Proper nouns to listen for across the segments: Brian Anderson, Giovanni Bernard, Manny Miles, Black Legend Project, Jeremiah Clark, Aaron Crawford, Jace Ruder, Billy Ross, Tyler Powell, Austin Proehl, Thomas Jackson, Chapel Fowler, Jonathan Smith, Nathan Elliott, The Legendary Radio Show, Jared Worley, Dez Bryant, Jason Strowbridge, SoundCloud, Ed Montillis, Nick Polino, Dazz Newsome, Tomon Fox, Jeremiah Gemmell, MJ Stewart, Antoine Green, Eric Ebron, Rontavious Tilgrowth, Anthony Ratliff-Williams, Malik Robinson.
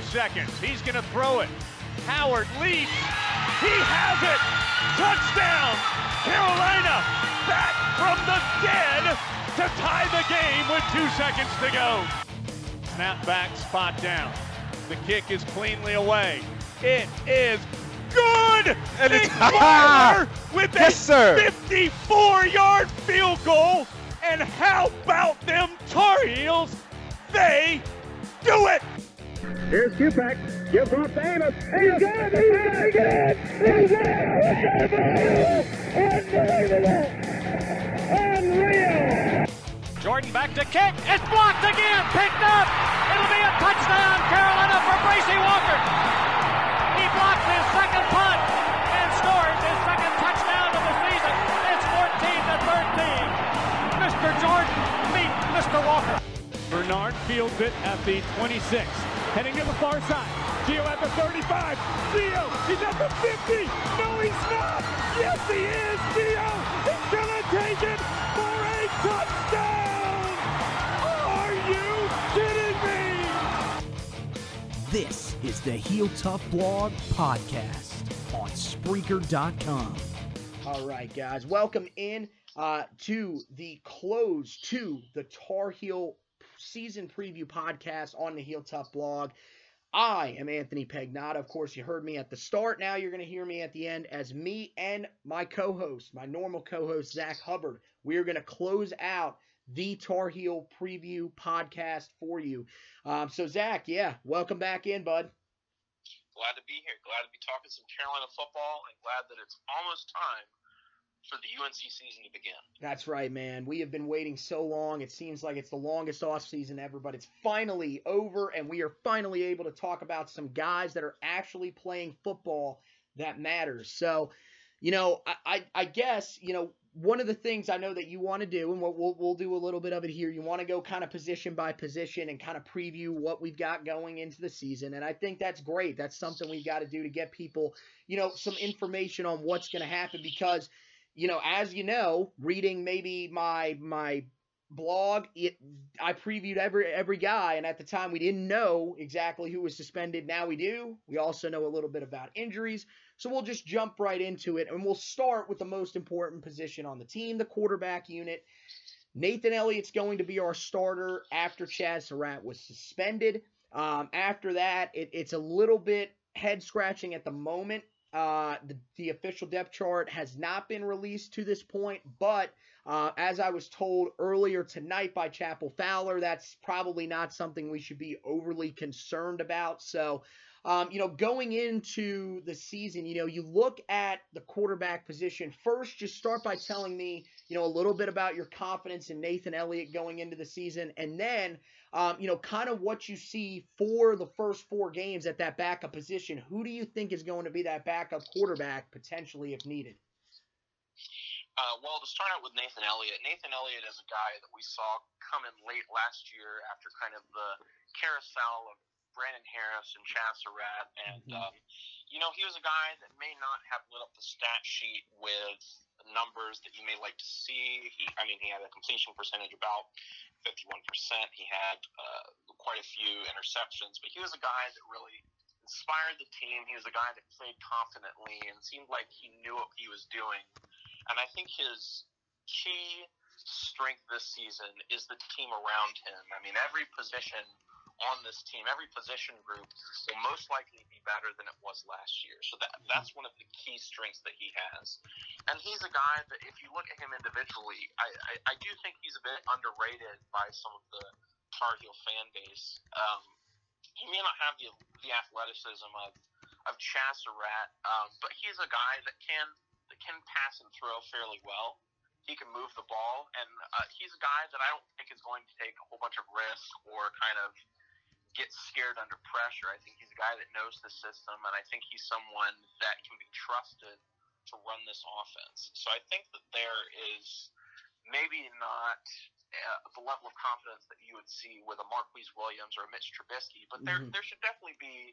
5 seconds. He's going to throw it. Howard leaps. He has it. Touchdown. Carolina back from the dead to tie the game with 2 seconds to go. Snap back, spot down. The kick is cleanly away. It is good. And Nick Polino with a 54-yard field goal. And how about them Tar Heels? They do it. Here's Kupak. Gives off to Amos. He's got it. He's got it. He's got it. Unbelievable. Jordan back to kick. It's blocked again. Picked up. It'll be a touchdown, Carolina, for Bracey Walker. He blocks his second punt and scores his second touchdown of the season. It's 14-13. Mr. Jordan beat Mr. Walker. Bernard fields it at the 26, heading to the far side. Gio at the 35. Gio, he's at the 50. No, he's not. Yes, he is. Gio is going to take it for a touchdown. Are you kidding me? This is the Heel Tough Blog Podcast on Spreaker.com. All right, guys, welcome in to the close to the Tar Heel season preview podcast on the Heel Tough Blog. I am Anthony Pagnotta. Of course, you heard me at the start. Now you're going to hear me at the end as me and my co-host, my normal co-host, Zach Hubbard. We are going to close out the Tar Heel preview podcast for you. So, Zach, yeah, welcome back in, bud. Glad to be here. Glad to be talking some Carolina football and glad that it's almost time for the UNC season to begin. That's right, man. We have been waiting so long. It seems like it's the longest offseason ever, but it's finally over, and we are finally able to talk about some guys that are actually playing football that matters. So, you know, I guess, you know, one of the things I know that you want to do, and we'll do a little bit of it here, you want to go kind of position by position and kind of preview what we've got going into the season, and I think that's great. That's something we've got to do to get people, you know, some information on what's going to happen because, you know, as you know, reading maybe my blog, I previewed every guy, and at the time we didn't know exactly who was suspended. Now we do. We also know a little bit about injuries. So we'll just jump right into it, and we'll start with the most important position on the team, the quarterback unit. Nathan Elliott's going to be our starter after Chaz Surratt was suspended. After that, it's a little bit head-scratching at the moment. The official depth chart has not been released to this point, but as I was told earlier tonight by Chapel Fowler, that's probably not something we should be overly concerned about. So, you know, going into the season, you know, you look at the quarterback position. First, just start by telling me, you know, a little bit about your confidence in Nathan Elliott going into the season, and then, you know, kind of what you see for the first four games at that backup position. Who do you think is going to be that backup quarterback potentially if needed? Well, to start out with Nathan Elliott is a guy that we saw come in late last year after kind of the carousel of Brandon Harris and Chaz Surratt, and, you know, he was a guy that may not have lit up the stat sheet with numbers that you may like to see. He had a completion percentage about 51%. He had quite a few interceptions, but he was a guy that really inspired the team. He was a guy that played confidently and seemed like he knew what he was doing. And I think his key strength this season is the team around him. I mean, every position on this team, every position group will most likely be better than it was last year. So that's one of the key strengths that he has. And he's a guy that if you look at him individually, I do think he's a bit underrated by some of the Tar Heel fan base. He may not have the athleticism of Chaz Surratt, but he's a guy that can pass and throw fairly well. He can move the ball, and he's a guy that I don't think is going to take a whole bunch of risks or kind of get scared under pressure. I think he's a guy that knows the system, and I think he's someone that can be trusted to run this offense. So I think that there is maybe not the level of confidence that you would see with a Marquise Williams or a Mitch Trubisky, but there should definitely be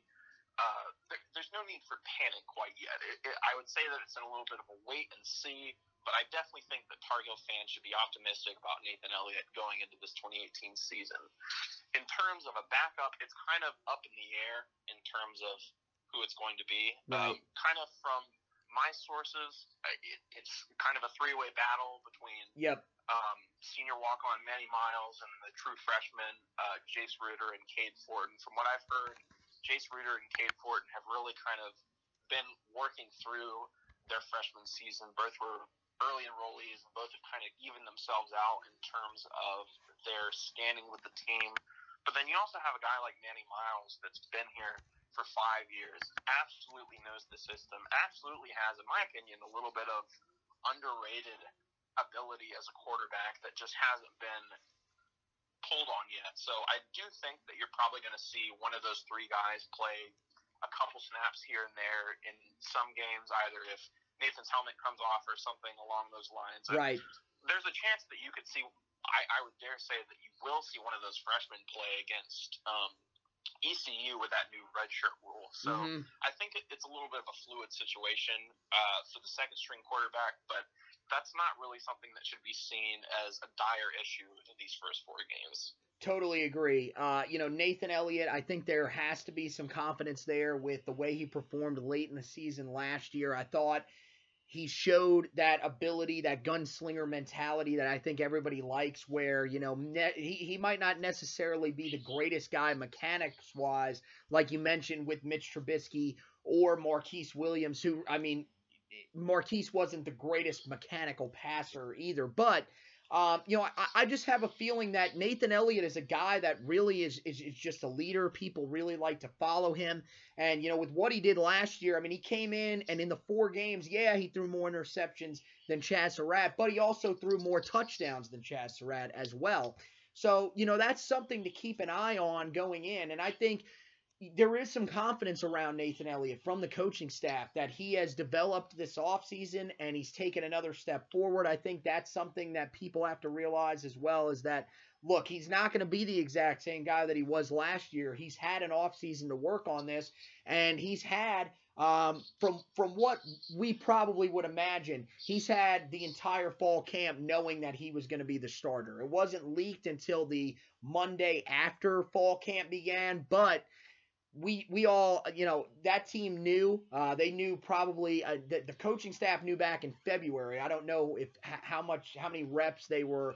there's no need for panic quite yet. I would say that it's in a little bit of a wait and see, but I definitely think that Tar Heel fans should be optimistic about Nathan Elliott going into this 2018 season. in terms of a backup, it's kind of up in the air in terms of who it's going to be. Right. Kind of from my sources, it's kind of a three-way battle between senior walk-on Manny Miles and the true freshman Jace Ruder and Cade Fortin. From what I've heard, Jace Ruder and Cade Fortin have really kind of been working through their freshman season. Both were early enrollees, and both have kind of evened themselves out in terms of their standing with the team. But then you also have a guy like Manny Miles that's been here for 5 years, absolutely knows the system, absolutely has, in my opinion, a little bit of underrated ability as a quarterback that just hasn't been pulled on yet. So I do think that you're probably going to see one of those three guys play a couple snaps here and there in some games, either if Nathan's helmet comes off or something along those lines. Right. There's a chance that you could see, I would dare say that you will see one of those freshmen play against ECU with that new redshirt rule. So I think it's a little bit of a fluid situation for the second string quarterback, but that's not really something that should be seen as a dire issue in these first four games. Totally agree. Nathan Elliott, I think there has to be some confidence there with the way he performed late in the season last year. I thought he showed that ability, that gunslinger mentality that I think everybody likes, where, he might not necessarily be the greatest guy mechanics-wise, like you mentioned with Mitch Trubisky or Marquise Williams, who, Marquise wasn't the greatest mechanical passer either, but... I just have a feeling that Nathan Elliott is a guy that really is just a leader. People really like to follow him. And, with what he did last year, he came in and in the four games, he threw more interceptions than Chaz Surratt, but he also threw more touchdowns than Chaz Surratt as well. So, that's something to keep an eye on going in. And I think there is some confidence around Nathan Elliott from the coaching staff that he has developed this offseason and he's taken another step forward. I think that's something that people have to realize as well, is that, look, he's not going to be the exact same guy that he was last year. He's had an offseason to work on this, and he's had, from what we probably would imagine, he's had the entire fall camp knowing that he was going to be the starter. It wasn't leaked until the Monday after fall camp began, but... We all, that team knew. They knew probably the coaching staff knew back in February. I don't know how many reps they were,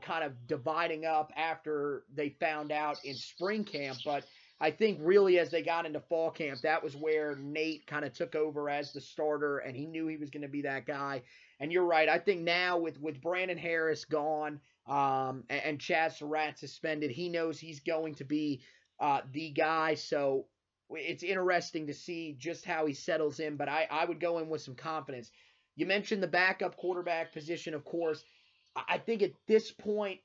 kind of dividing up after they found out in spring camp. But I think really as they got into fall camp, that was where Nate kind of took over as the starter, and he knew he was going to be that guy. And you're right. I think now with Brandon Harris gone and Chaz Surratt suspended, he knows he's going to be the guy, so it's interesting to see just how he settles in, but I would go in with some confidence. You mentioned the backup quarterback position, of course. I think at this point,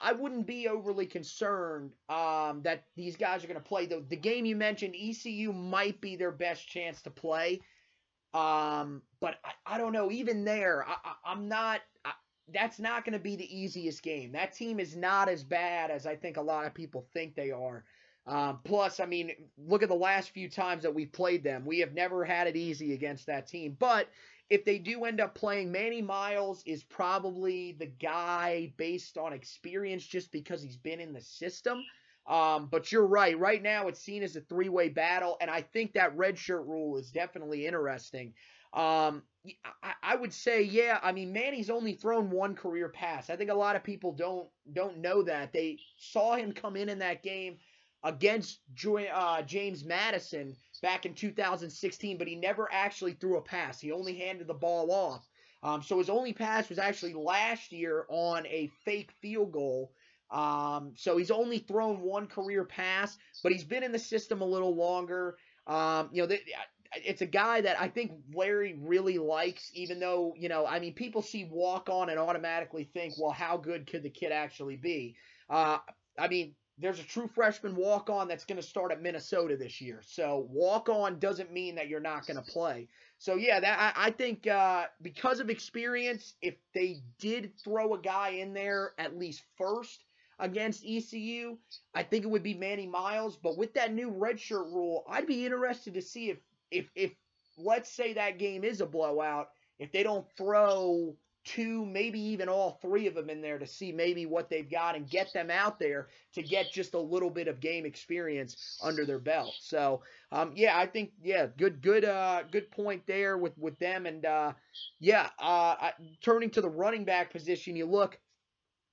I wouldn't be overly concerned that these guys are going to play. The game you mentioned, ECU might be their best chance to play, but I don't know. Even there, I'm not... That's not going to be the easiest game. That team is not as bad as I think a lot of people think they are. Plus, look at the last few times that we've played them. We have never had it easy against that team. But if they do end up playing, Manny Miles is probably the guy based on experience just because he's been in the system. But you're right. Right now it's seen as a three-way battle, and I think that redshirt rule is definitely interesting. I would say, Manny's only thrown one career pass. I think a lot of people don't know that. They saw him come in that game against James Madison back in 2016, but he never actually threw a pass. He only handed the ball off. So his only pass was actually last year on a fake field goal. So he's only thrown one career pass, but he's been in the system a little longer. It's a guy that I think Larry really likes, even though, people see walk on and automatically think, well, how good could the kid actually be? There's a true freshman walk on that's going to start at Minnesota this year. So walk on doesn't mean that you're not going to play. So, I think because of experience, if they did throw a guy in there at least first, against ECU, I think it would be Manny Miles. But with that new redshirt rule, I'd be interested to see if let's say that game is a blowout, if they don't throw two, maybe even all three of them in there to see maybe what they've got and get them out there to get just a little bit of game experience under their belt. So, yeah, I think, yeah, good point there with them. And, turning to the running back position, you look,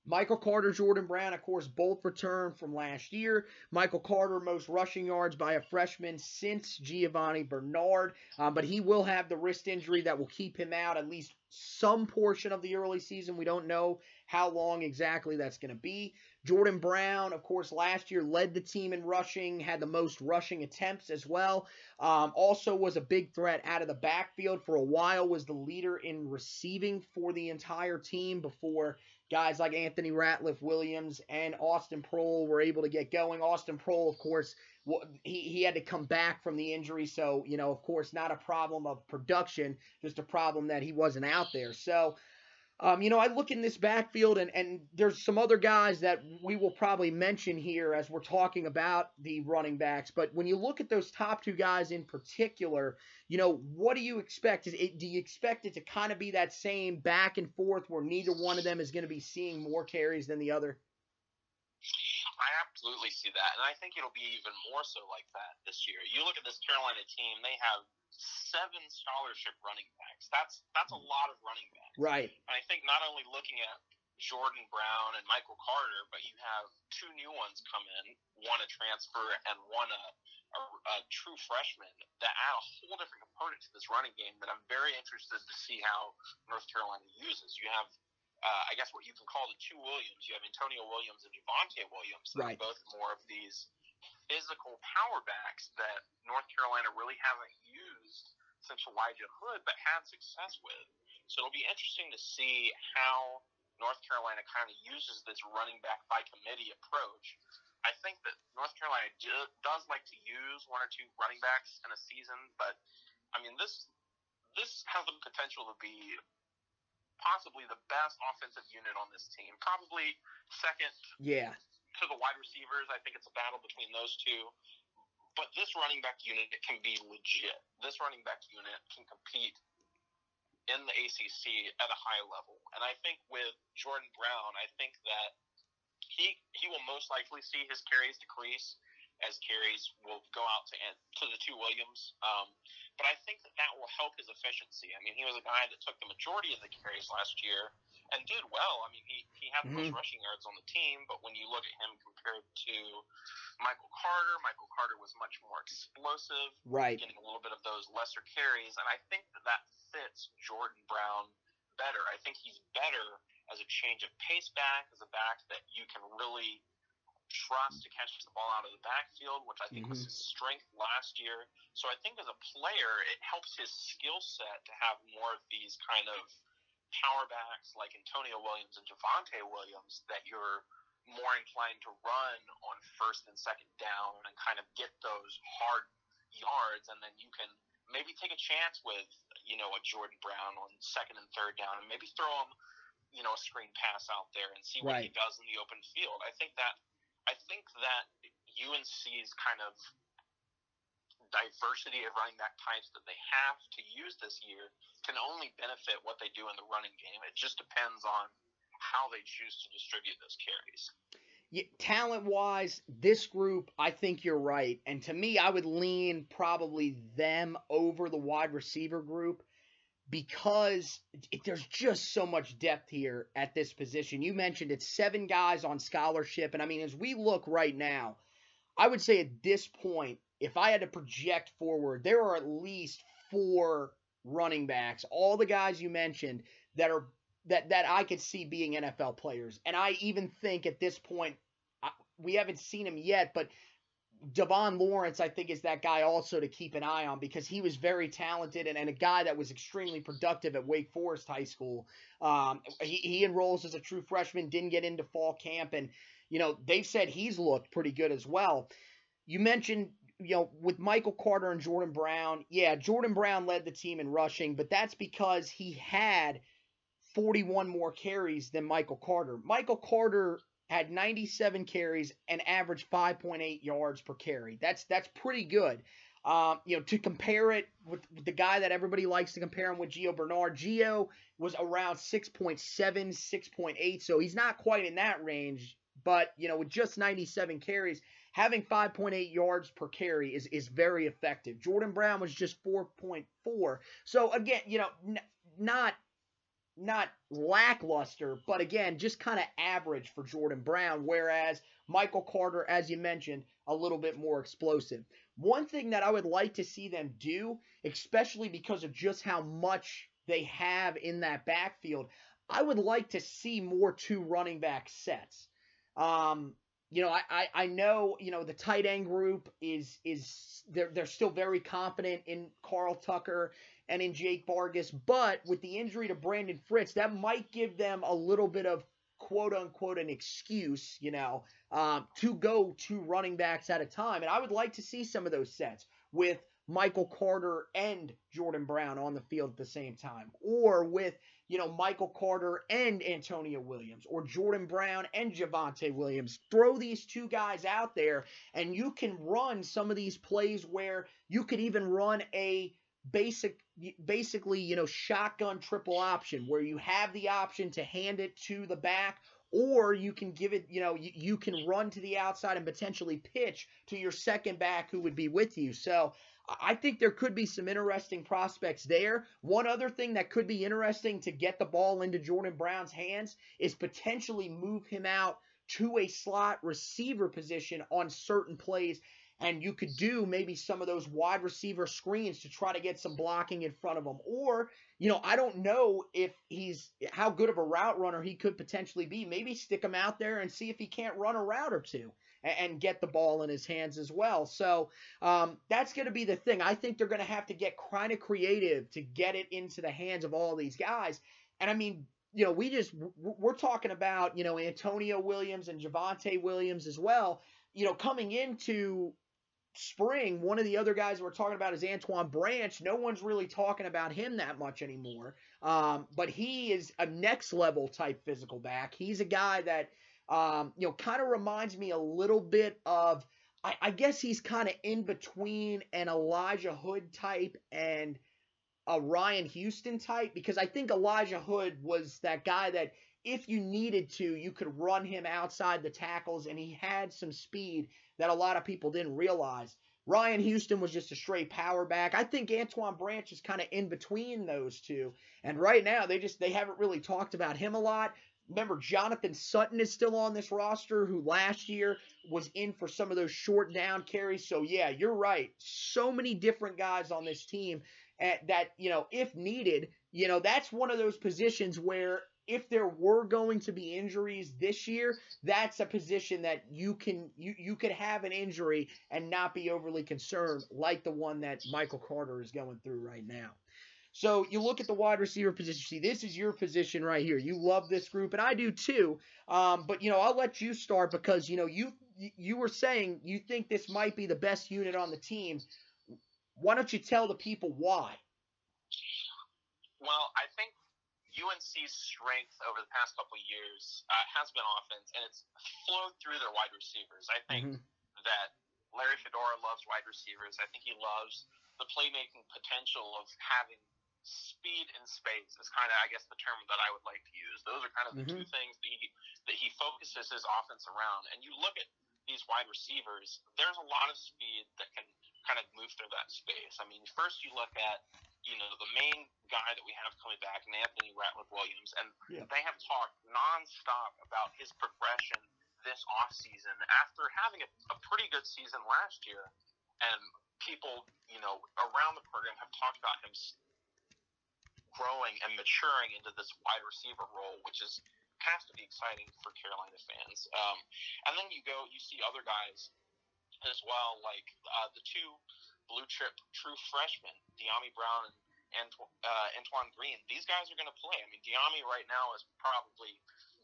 Michael Carter, Jordan Brown, of course, both returned from last year. Michael Carter, most rushing yards by a freshman since Giovanni Bernard, but he will have the wrist injury that will keep him out at least some portion of the early season. We don't know how long exactly that's going to be. Jordan Brown, of course, last year led the team in rushing, had the most rushing attempts as well. Also was a big threat out of the backfield for a while, was the leader in receiving for the entire team before guys like Anthony Ratliff-Williams and Austin Proehl were able to get going. Austin Proehl, of course, he had to come back from the injury, so, you know, of course, not a problem of production, just a problem that he wasn't out there. So, you know, I look in this backfield, and there's some other guys that we will probably mention here as we're talking about the running backs, but when you look at those top two guys in particular, you know, what do you expect? Do you expect it to kind of be that same back and forth where neither one of them is going to be seeing more carries than the other? I absolutely see that, and I think it'll be even more so like that this year. You look at this Carolina team, they have 7 scholarship running backs. That's a lot of running backs. Right. And I think not only looking at Jordan Brown and Michael Carter, but you have 2 new ones come in, one a transfer and one a true freshman, that add a whole different component to this running game that I'm very interested to see how North Carolina uses. You have I guess what you can call the 2 Williams. You have Antonio Williams and Javonte Williams. Right. They're both more of these physical power backs that North Carolina really hasn't used since Elijah Hood, but had success with. So it'll be interesting to see how North Carolina kind of uses this running back by committee approach. I think that North Carolina does like to use 1 or 2 running backs in a season, but I mean, this has the potential to be possibly the best offensive unit on this team, probably second to the wide receivers. I think it's a battle between those two, but this running back unit, it can be legit. This running back unit can compete in the ACC at a high level, and I think with Jordan Brown, I think that he will most likely see his carries decrease as carries will go out to the 2 Williams. But I think that will help his efficiency. I mean, he was a guy that took the majority of the carries last year and did well. I mean, he had the most rushing yards on the team, but when you look at him compared to Michael Carter was much more explosive, right, getting a little bit of those lesser carries, and I think that fits Jordan Brown better. I think he's better as a change of pace back, as a back that you can really trust to catch the ball out of the backfield, which I think was his strength last year. So I think as a player, it helps his skill set to have more of these kind of power backs like Antonio Williams and Javonte Williams that you're more inclined to run on 1st and 2nd down and kind of get those hard yards, and then you can maybe take a chance with, you know, a Jordan Brown on 2nd and 3rd down and maybe throw him, you know, a screen pass out there and see what he does in the open field. I think that UNC's kind of diversity of running back types that they have to use this year can only benefit what they do in the running game. It just depends on how they choose to distribute those carries. Yeah, talent-wise, this group, I think you're right. And to me, I would lean probably them over the wide receiver group, because there's just so much depth here at this position. You mentioned it's 7 guys on scholarship, and I mean, as we look right now, I would say at this point, if I had to project forward, there are at least 4 running backs, all the guys you mentioned, that I could see being NFL players. And I even think at this point, we haven't seen him yet, but Devon Lawrence, I think, is that guy also to keep an eye on, because he was very talented and a guy that was extremely productive at Wake Forest High School. He enrolls as a true freshman, didn't get into fall camp, and, you know, they've said he's looked pretty good as well. You mentioned, you know, with Michael Carter and Jordan Brown, Jordan Brown led the team in rushing, but that's because he had 41 more carries than Michael Carter. Michael Carter had 97 carries and averaged 5.8 yards per carry. That's pretty good. To compare it with the guy that everybody likes to compare him with, Gio Bernard. Gio was around 6.7, 6.8, so he's not quite in that range. But, with just 97 carries, having 5.8 yards per carry is very effective. Jordan Brown was just 4.4. So, again, not lackluster, but, again, just kind of average for Jordan Brown, whereas Michael Carter, as you mentioned, a little bit more explosive. One thing that I would like to see them do, especially because of just how much they have in that backfield, I would like to see more two running back sets. I know, the tight end group is they're still very confident in Carl Tucker and in Jake Vargas, but with the injury to Brandon Fritsch, that might give them a little bit of quote unquote an excuse, to go two running backs at a time. And I would like to see some of those sets with Michael Carter and Jordan Brown on the field at the same time, or with, Michael Carter and Antonio Williams, or Jordan Brown and Javonte Williams. Throw these two guys out there, and you can run some of these plays where you could even run a basically, shotgun triple option, where you have the option to hand it to the back, or you can give it, you can run to the outside and potentially pitch to your second back who would be with you. So I think there could be some interesting prospects there. One other thing that could be interesting to get the ball into Jordan Brown's hands is potentially move him out to a slot receiver position on certain plays, and you could do maybe some of those wide receiver screens to try to get some blocking in front of him. Or, I don't know if he's how good of a route runner he could potentially be. Maybe stick him out there and see if he can't run a route or two and get the ball in his hands as well. So that's going to be the thing. I think they're going to have to get kind of creative to get it into the hands of all these guys. And, we're talking about, Antonio Williams and Javonte Williams as well. Coming into spring, one of the other guys we're talking about is Antoine Branch. No one's really talking about him that much anymore. But he is a next-level type physical back. He's a guy that, kind of reminds me a little bit of, I guess he's kind of in between an Elijah Hood type and a Ryan Houston type, because I think Elijah Hood was that guy that if you needed to, you could run him outside the tackles, and he had some speed that a lot of people didn't realize. Ryan Houston was just a straight power back. I think Antoine Branch is kind of in between those two, and right now they haven't really talked about him a lot. Remember, Jonathan Sutton is still on this roster, who last year was in for some of those short down carries. So, yeah, you're right. So many different guys on this team that, if needed, that's one of those positions where if there were going to be injuries this year, that's a position that you could have an injury and not be overly concerned, like the one that Michael Carter is going through right now. So you look at the wide receiver position. See, this is your position right here. You love this group, and I do too. But, I'll let you start because, you were saying you think this might be the best unit on the team. Why don't you tell the people why? Well, I think UNC's strength over the past couple of years has been offense, and it's flowed through their wide receivers. I think that Larry Fedora loves wide receivers. I think he loves the playmaking potential of having speed and space is kind of, I guess, the term that I would like to use. Those are kind of the two things that he focuses his offense around. And you look at these wide receivers, there's a lot of speed that can kind of move through that space. I mean, first you look at, the main guy that we have coming back, Anthony Ratliff-Williams, and they have talked nonstop about his progression this offseason after having a pretty good season last year. And people, around the program have talked about him growing and maturing into this wide receiver role, which has to be exciting for Carolina fans. And then you see other guys as well, like the two blue chip true freshmen, Dyami Brown and Antoine Green. These guys are going to play. I mean, Dyami right now is probably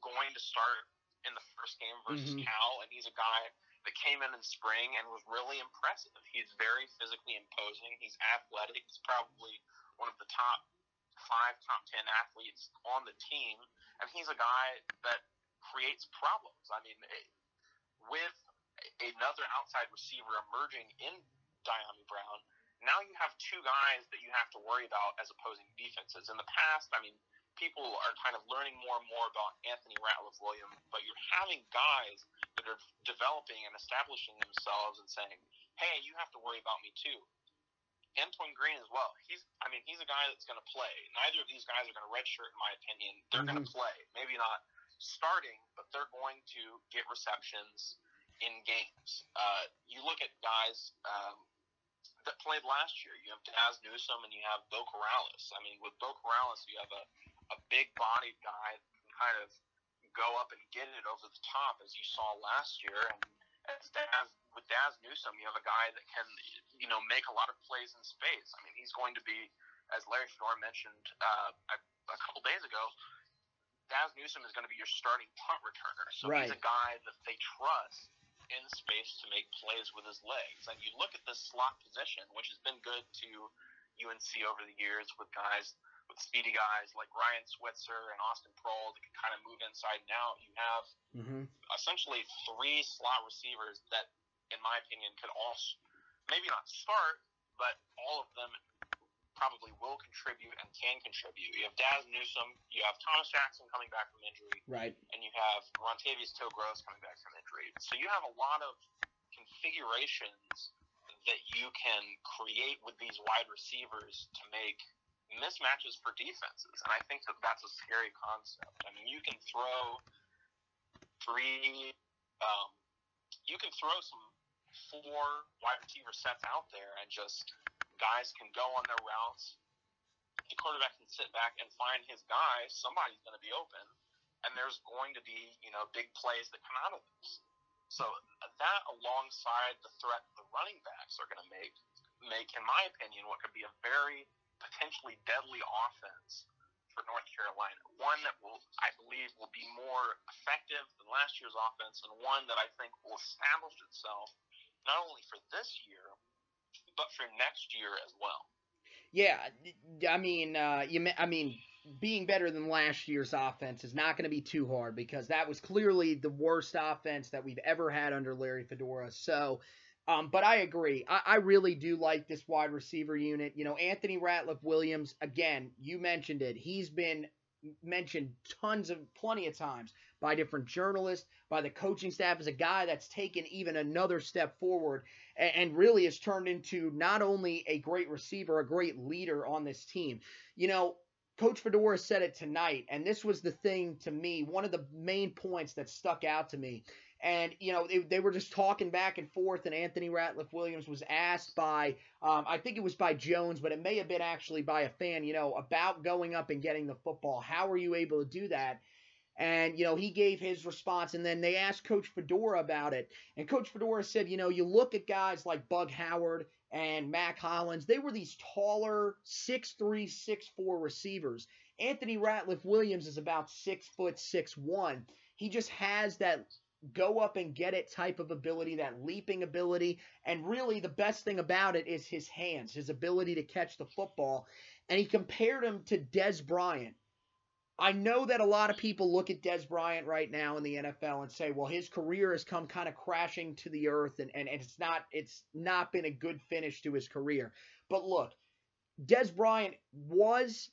going to start in the first game versus Cal, and he's a guy that came in spring and was really impressive. He's very physically imposing. He's athletic. He's probably one of the top 5, top 10 athletes on the team, and he's a guy that creates problems. I mean, with another outside receiver emerging in Dyami Brown. Now you have two guys that you have to worry about as opposing defenses. In the past, I mean, people are kind of learning more and more about Anthony Ratliff-Williams, but you're having guys that are developing and establishing themselves and saying, hey, you have to worry about me too. Antoine Green as well. He's a guy that's going to play. Neither of these guys are going to redshirt, in my opinion. They're mm-hmm. going to play. Maybe not starting, but they're going to get receptions in games. You look at guys that played last year. You have Dazz Newsome and you have Beau Corrales. I mean, with Beau Corrales, you have a big-bodied guy that can kind of go up and get it over the top, as you saw last year. And with Dazz Newsome, you have a guy that can, you know, make a lot of plays in space. I mean, he's going to be, as Larry Fedora mentioned a couple days ago, Dazz Newsome is going to be your starting punt returner. So right. He's a guy that they trust in space to make plays with his legs. And you look at this slot position, which has been good to UNC over the years with guys, with speedy guys like Ryan Switzer and Austin Proehl that can kind of move inside and out. You have mm-hmm. essentially three slot receivers that, in my opinion, could all maybe not start, but all of them probably will contribute and can contribute. You have Dazz Newsome, you have Thomas Jackson coming back from injury, right, and you have Rontavious Tilgrowth coming back from injury. So you have a lot of configurations that you can create with these wide receivers to make mismatches for defenses, and I think that that's a scary concept. I mean, you can throw four wide receiver sets out there, and just guys can go on their routes. The quarterback can sit back and find his guy. Somebody's going to be open, and there's going to be, you know, big plays that come out of this. So that, alongside the threat the running backs are going to make, in my opinion, what could be a very potentially deadly offense for North Carolina, one that will, I believe, will be more effective than last year's offense, and one that I think will establish itself not only for this year, but for next year as well. Yeah, I mean, being better than last year's offense is not going to be too hard, because that was clearly the worst offense that we've ever had under Larry Fedora. So, but I agree. I really do like this wide receiver unit. You know, Anthony Ratliff-Williams, again, you mentioned it. He's been mentioned plenty of times by different journalists, by the coaching staff, as a guy that's taken even another step forward and really has turned into not only a great receiver, a great leader on this team. You know, Coach Fedora said it tonight, and this was the thing to me, one of the main points that stuck out to me. And, you know, they were just talking back and forth, and Anthony Ratliff-Williams was asked by, I think it was by Jones, but it may have been actually by a fan, you know, about going up and getting the football. How are you able to do that? And, you know, he gave his response, and then they asked Coach Fedora about it. And Coach Fedora said, you know, you look at guys like Bug Howard and Mack Hollins. They were these taller 6'3", 6'4" receivers. Anthony Ratliff-Williams is about 6 foot, 6'1". He just has that go up and get it type of ability, that leaping ability, and really the best thing about it is his hands, his ability to catch the football. And he compared him to Dez Bryant. I know that a lot of people look at Dez Bryant right now in the NFL and say, well, his career has come kind of crashing to the earth, and it's not been a good finish to his career. But look, Dez Bryant was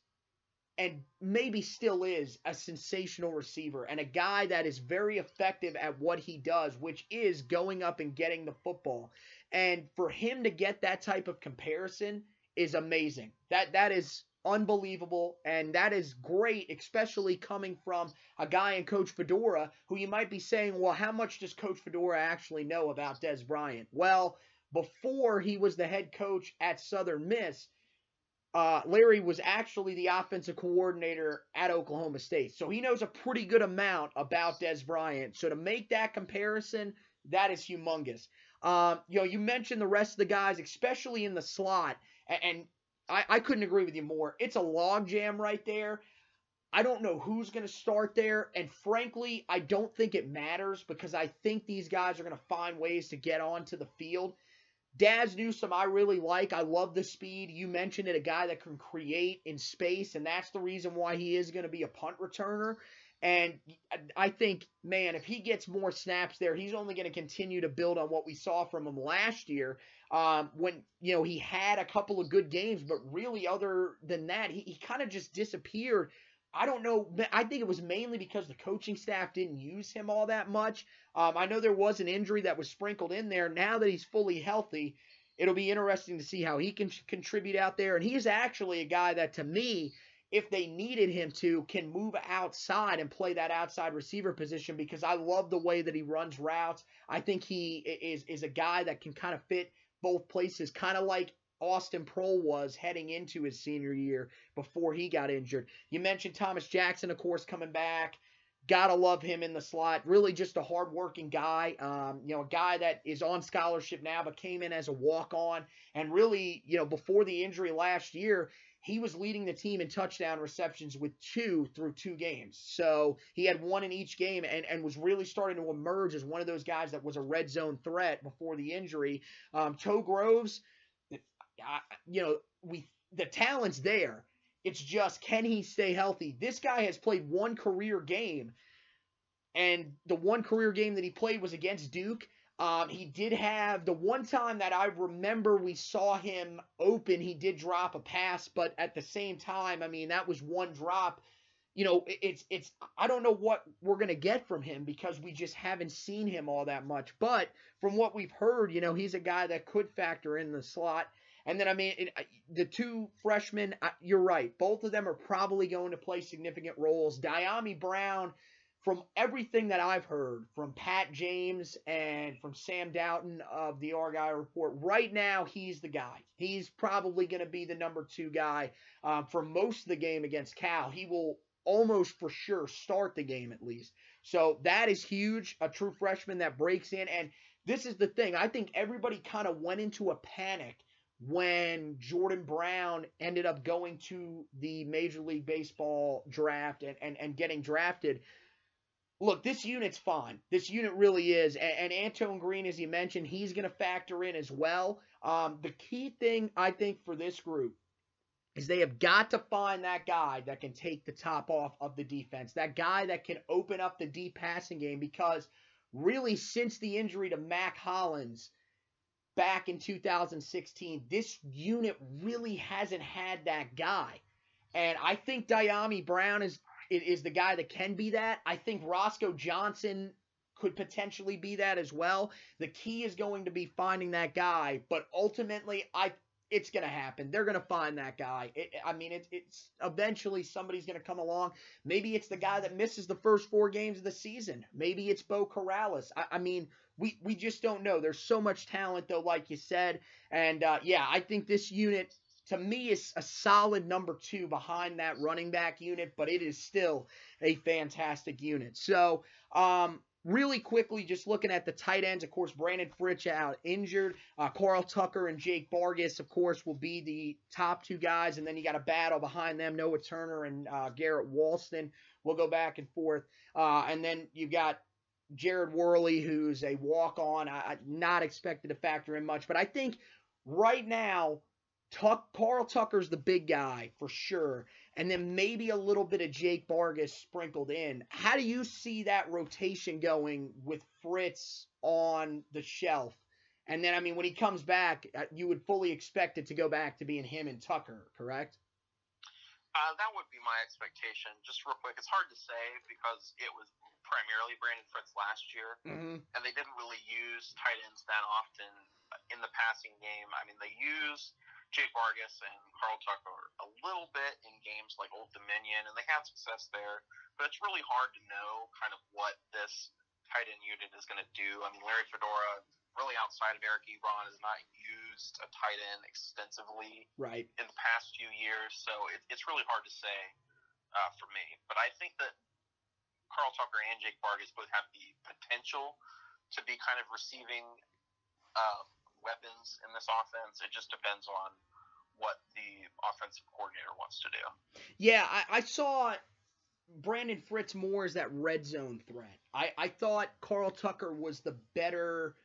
and maybe still is a sensational receiver and a guy that is very effective at what he does, which is going up and getting the football. And for him to get that type of comparison is amazing. That is unbelievable, and that is great, especially coming from a guy in Coach Fedora who you might be saying, well, how much does Coach Fedora actually know about Dez Bryant? Well, before he was the head coach at Southern Miss, Larry was actually the offensive coordinator at Oklahoma State. So he knows a pretty good amount about Dez Bryant. So to make that comparison, that is humongous. You know, you mentioned the rest of the guys, especially in the slot, and I couldn't agree with you more. It's a logjam right there. I don't know who's going to start there, and frankly, I don't think it matters, because I think these guys are going to find ways to get onto the field. Dazz Newsome, I really like. I love the speed. You mentioned it, a guy that can create in space, and that's the reason why he is going to be a punt returner. And I think, man, if he gets more snaps there, he's only going to continue to build on what we saw from him last year when, you know, he had a couple of good games. But really, other than that, he kind of just disappeared. I don't know. I think it was mainly because the coaching staff didn't use him all that much. I know there was an injury that was sprinkled in there. Now that he's fully healthy, it'll be interesting to see how he can contribute out there. And he's actually a guy that, to me, if they needed him to, can move outside and play that outside receiver position, because I love the way that he runs routes. I think he is a guy that can kind of fit both places, kind of like Austin Proehl was heading into his senior year before he got injured. You mentioned Thomas Jackson, of course, coming back. Gotta love him in the slot. Really just a hardworking guy, you know, a guy that is on scholarship now but came in as a walk-on. And really, you know, before the injury last year, he was leading the team in touchdown receptions with 2 through 2 games. So he had 1 in each game and was really starting to emerge as one of those guys that was a red zone threat before the injury. Tilgrowth, you know, the talent's there. It's just, can he stay healthy? This guy has played 1 career game, and the 1 career game that he played was against Duke. He did have the one time that I remember we saw him open, he did drop a pass, but at the same time, I mean, that was 1 drop. You know, it's I don't know what we're going to get from him because we just haven't seen him all that much. But from what we've heard, you know, he's a guy that could factor in the slot. And then, I mean, the 2 freshmen, you're right. Both of them are probably going to play significant roles. Dyami Brown, from everything that I've heard from Pat James and from Sam Doughton of the Argyle Report, right now he's the guy. He's probably going to be the number 2 guy for most of the game against Cal. He will almost for sure start the game at least. So that is huge, a true freshman that breaks in. And this is the thing. I think everybody kind of went into a panic when Jordan Brown ended up going to the Major League Baseball draft and getting drafted. Look, this unit's fine. This unit really is. And Antoine Green, as you mentioned, he's going to factor in as well. The key thing, I think, for this group is they have got to find that guy that can take the top off of the defense, that guy that can open up the deep passing game, because really since the injury to Mack Hollins back in 2016, this unit really hasn't had that guy. And I think Dyami Brown is the guy that can be that. I think Roscoe Johnson could potentially be that as well. The key is going to be finding that guy, but ultimately it's going to happen. They're going to find that guy. It's eventually somebody's going to come along. Maybe it's the guy that misses the first 4 games of the season. Maybe it's Beau Corrales. We just don't know. There's so much talent, though, like you said. And, yeah, I think this unit, to me, is a solid number 2 behind that running back unit, but it is still a fantastic unit. So, really quickly, just looking at the tight ends, of course, Brandon Fritsch out injured. Carl Tucker and Jake Vargas, of course, will be the top 2 guys. And then you got a battle behind them. Noah Turner and Garrett Walston will go back and forth. And then you've got Jared Worley, who's a walk-on. I'm not expected to factor in much. But I think right now, Carl Tucker's the big guy for sure, and then maybe a little bit of Jake Vargas sprinkled in. How do you see that rotation going with Fritz on the shelf? And then, I mean, when he comes back, you would fully expect it to go back to being him and Tucker, correct? That would be my expectation. Just real quick, it's hard to say because it was primarily Brandon Fritz last year, and they didn't really use tight ends that often in the passing game. I mean, they used Jake Vargas and Carl Tucker a little bit in games like Old Dominion, and they had success there, but it's really hard to know kind of what this tight end unit is going to do. I mean, Larry Fedora, really outside of Eric Ebron, has not used a tight end extensively in the past few years, so it's really hard to say for me. But I think that Carl Tucker and Jake Vargas both have the potential to be kind of receiving weapons in this offense. It just depends on what the offensive coordinator wants to do. Yeah, I saw Brandon Fritz more as that red zone threat. I thought Carl Tucker was the better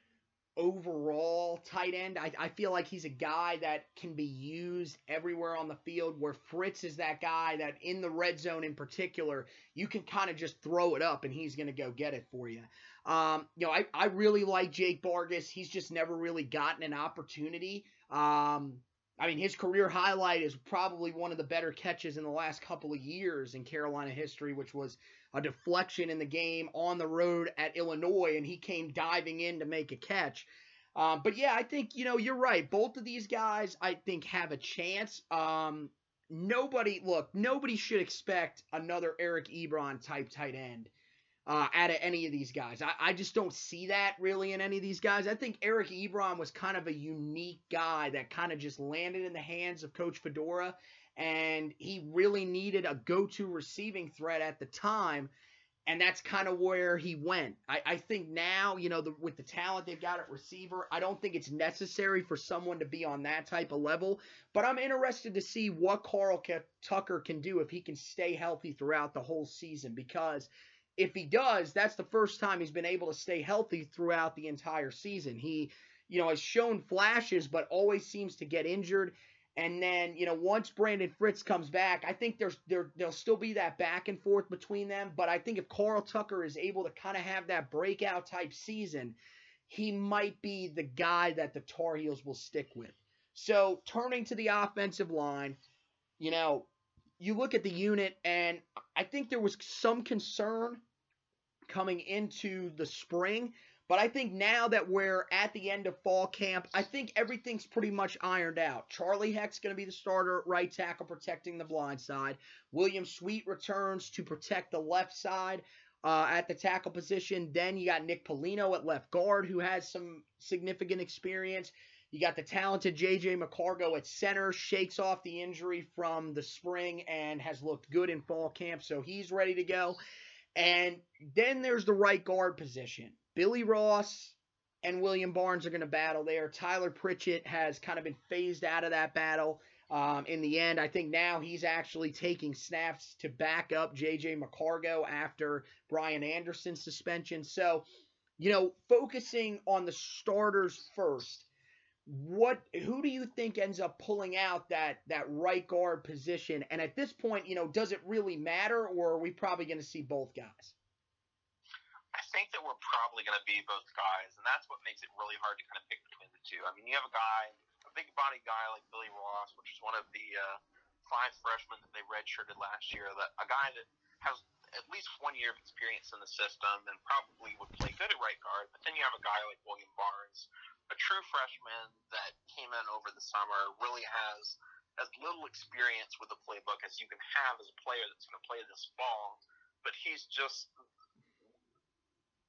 overall tight end. I feel like he's a guy that can be used everywhere on the field, where Fritz is that guy that in the red zone in particular, you can kind of just throw it up and he's going to go get it for you. I really like Jake Vargas. He's just never really gotten an opportunity. His career highlight is probably one of the better catches in the last couple of years in Carolina history, which was a deflection in the game on the road at Illinois, and he came diving in to make a catch. I think, you're right. Both of these guys, I think, have a chance. Nobody should expect another Eric Ebron-type tight end out of any of these guys. I just don't see that really in any of these guys. I think Eric Ebron was kind of a unique guy that kind of just landed in the hands of Coach Fedora, and he really needed a go-to receiving threat at the time, and that's kind of where he went. I think now, with the talent they've got at receiver, I don't think it's necessary for someone to be on that type of level, but I'm interested to see what Carl Tucker can do if he can stay healthy throughout the whole season, because if he does, that's the first time he's been able to stay healthy throughout the entire season. He, has shown flashes, but always seems to get injured. And then, once Brandon Fritz comes back, I think there'll still be that back and forth between them. But I think if Carl Tucker is able to kind of have that breakout type season, he might be the guy that the Tar Heels will stick with. So turning to the offensive line, you look at the unit, and I think there was some concern coming into the spring, but I think now that we're at the end of fall camp, I think everything's pretty much ironed out. Charlie Heck's going to be the starter at right tackle, protecting the blind side. William Sweet returns to protect the left side at the tackle position. Then you got Nick Polino at left guard, who has some significant experience. You got the talented J.J. McCargo at center, shakes off the injury from the spring and has looked good in fall camp, so he's ready to go. And then there's the right guard position. Billy Ross and William Barnes are going to battle there. Tyler Pritchett has kind of been phased out of that battle in the end. I think now he's actually taking snaps to back up J.J. McCargo after Brian Anderson's suspension. So, focusing on the starters first, who do you think ends up pulling out that right guard position? And at this point, does it really matter, or are we probably going to see both guys? I think that we're probably going to be both guys, and that's what makes it really hard to kind of pick between the two. You have a big body guy like Billy Ross, which is one of the five freshmen that they redshirted last year, a guy that has at least 1 year of experience in the system and probably would play good at right guard. But then you have a guy like William Barnes, a true freshman that came in over the summer, really has as little experience with the playbook as you can have as a player that's going to play this fall, but he's just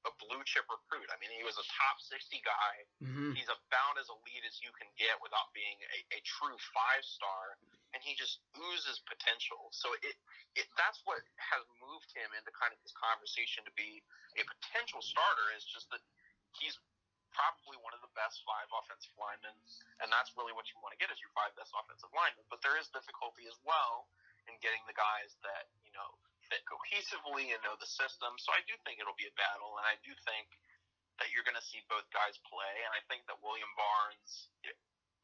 a blue-chip recruit. He was a top 60 guy. Mm-hmm. He's about as elite as you can get without being a true five-star, and he just oozes potential. So that's what has moved him into kind of this conversation to be a potential starter, is just that he's probably one of the best five offensive linemen, and that's really what you want to get is your five best offensive linemen. But there is difficulty as well in getting the guys that, fit cohesively and know the system. So I do think it'll be a battle, and I do think that you're going to see both guys play, and I think that William Barnes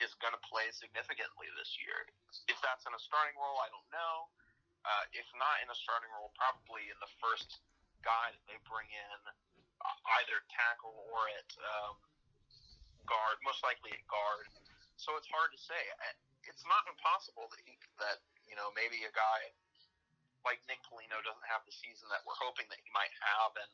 is going to play significantly this year. If that's in a starting role, I don't know. If not in a starting role, probably in the first guy that they bring in, either tackle or at guard, most likely at guard. So it's hard to say. It's not impossible that maybe a guy like Nick Polino doesn't have the season that we're hoping that he might have, and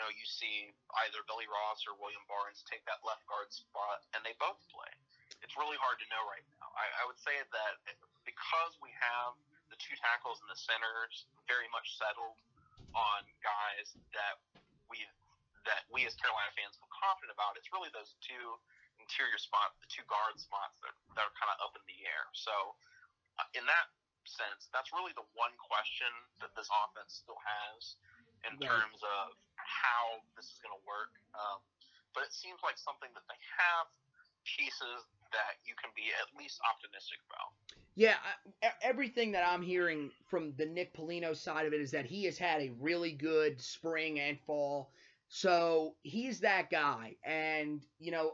you see either Billy Ross or William Barnes take that left guard spot, and they both play. It's really hard to know right now. I would say that because we have the two tackles and the centers very much settled on guys that we as Carolina fans feel confident about, it's really those two interior spots, the two guard spots that are kind of up in the air. So in that sense, that's really the one question that this offense still has in terms of how this is going to work. But it seems like something that they have pieces that you can be at least optimistic about. Yeah, everything that I'm hearing from the Nick Polino side of it is that he has had a really good spring and fall So he's that guy. And, you know,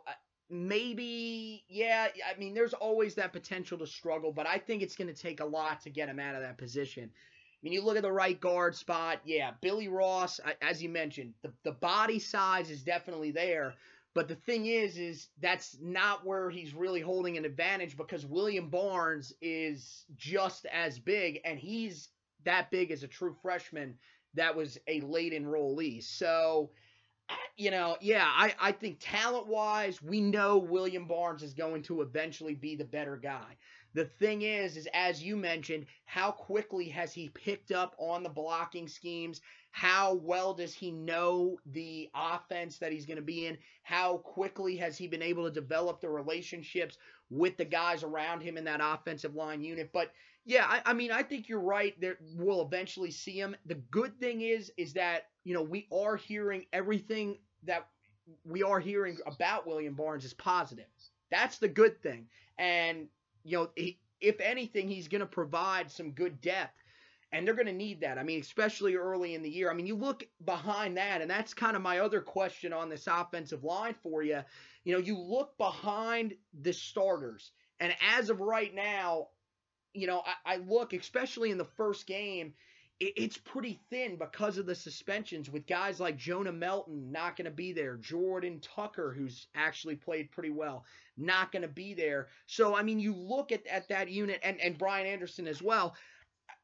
maybe, yeah, I mean, there's always that potential to struggle, but I think it's going to take a lot to get him out of that position. I mean, you look at the right guard spot, yeah, Billy Ross, as you mentioned, the body size is definitely there. But the thing is that's not where he's really holding an advantage, because William Barnes is just as big, and he's that big as a true freshman that was a late enrollee. So, you know, yeah, I think talent-wise, we know William Barnes is going to eventually be the better guy. The thing is as you mentioned, how quickly has he picked up on the blocking schemes? How well does he know the offense that he's going to be in? How quickly has he been able to develop the relationships with the guys around him in that offensive line unit? But, yeah, I mean, I think you're right. We'll eventually see him. The good thing is that, you know, we are hearing everything that we are hearing about William Barnes is positive. That's the good thing. And, you know, if anything, he's going to provide some good depth. And they're going to need that, I mean, especially early in the year. I mean, you look behind that, and that's kind of my other question on this offensive line for you. You know, you look behind the starters, and as of right now, you know, I look, especially in the first game, it's pretty thin because of the suspensions with guys like Jonah Melton not going to be there, Jordan Tucker, who's actually played pretty well, not going to be there. So, I mean, you look at that unit, and Brian Anderson as well,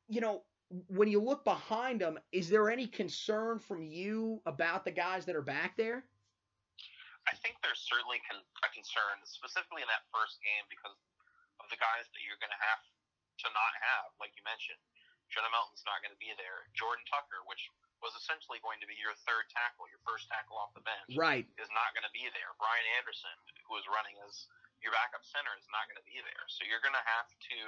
you know, when you look behind them, is there any concern from you about the guys that are back there? I think there's certainly a concern, specifically in that first game, because of the guys that you're going to have to not have, like you mentioned. Jonah Melton's not going to be there. Jordan Tucker, which was essentially going to be your third tackle, your first tackle off the bench, right, is not going to be there. Brian Anderson, who is running as your backup center, is not going to be there. So you're going to have to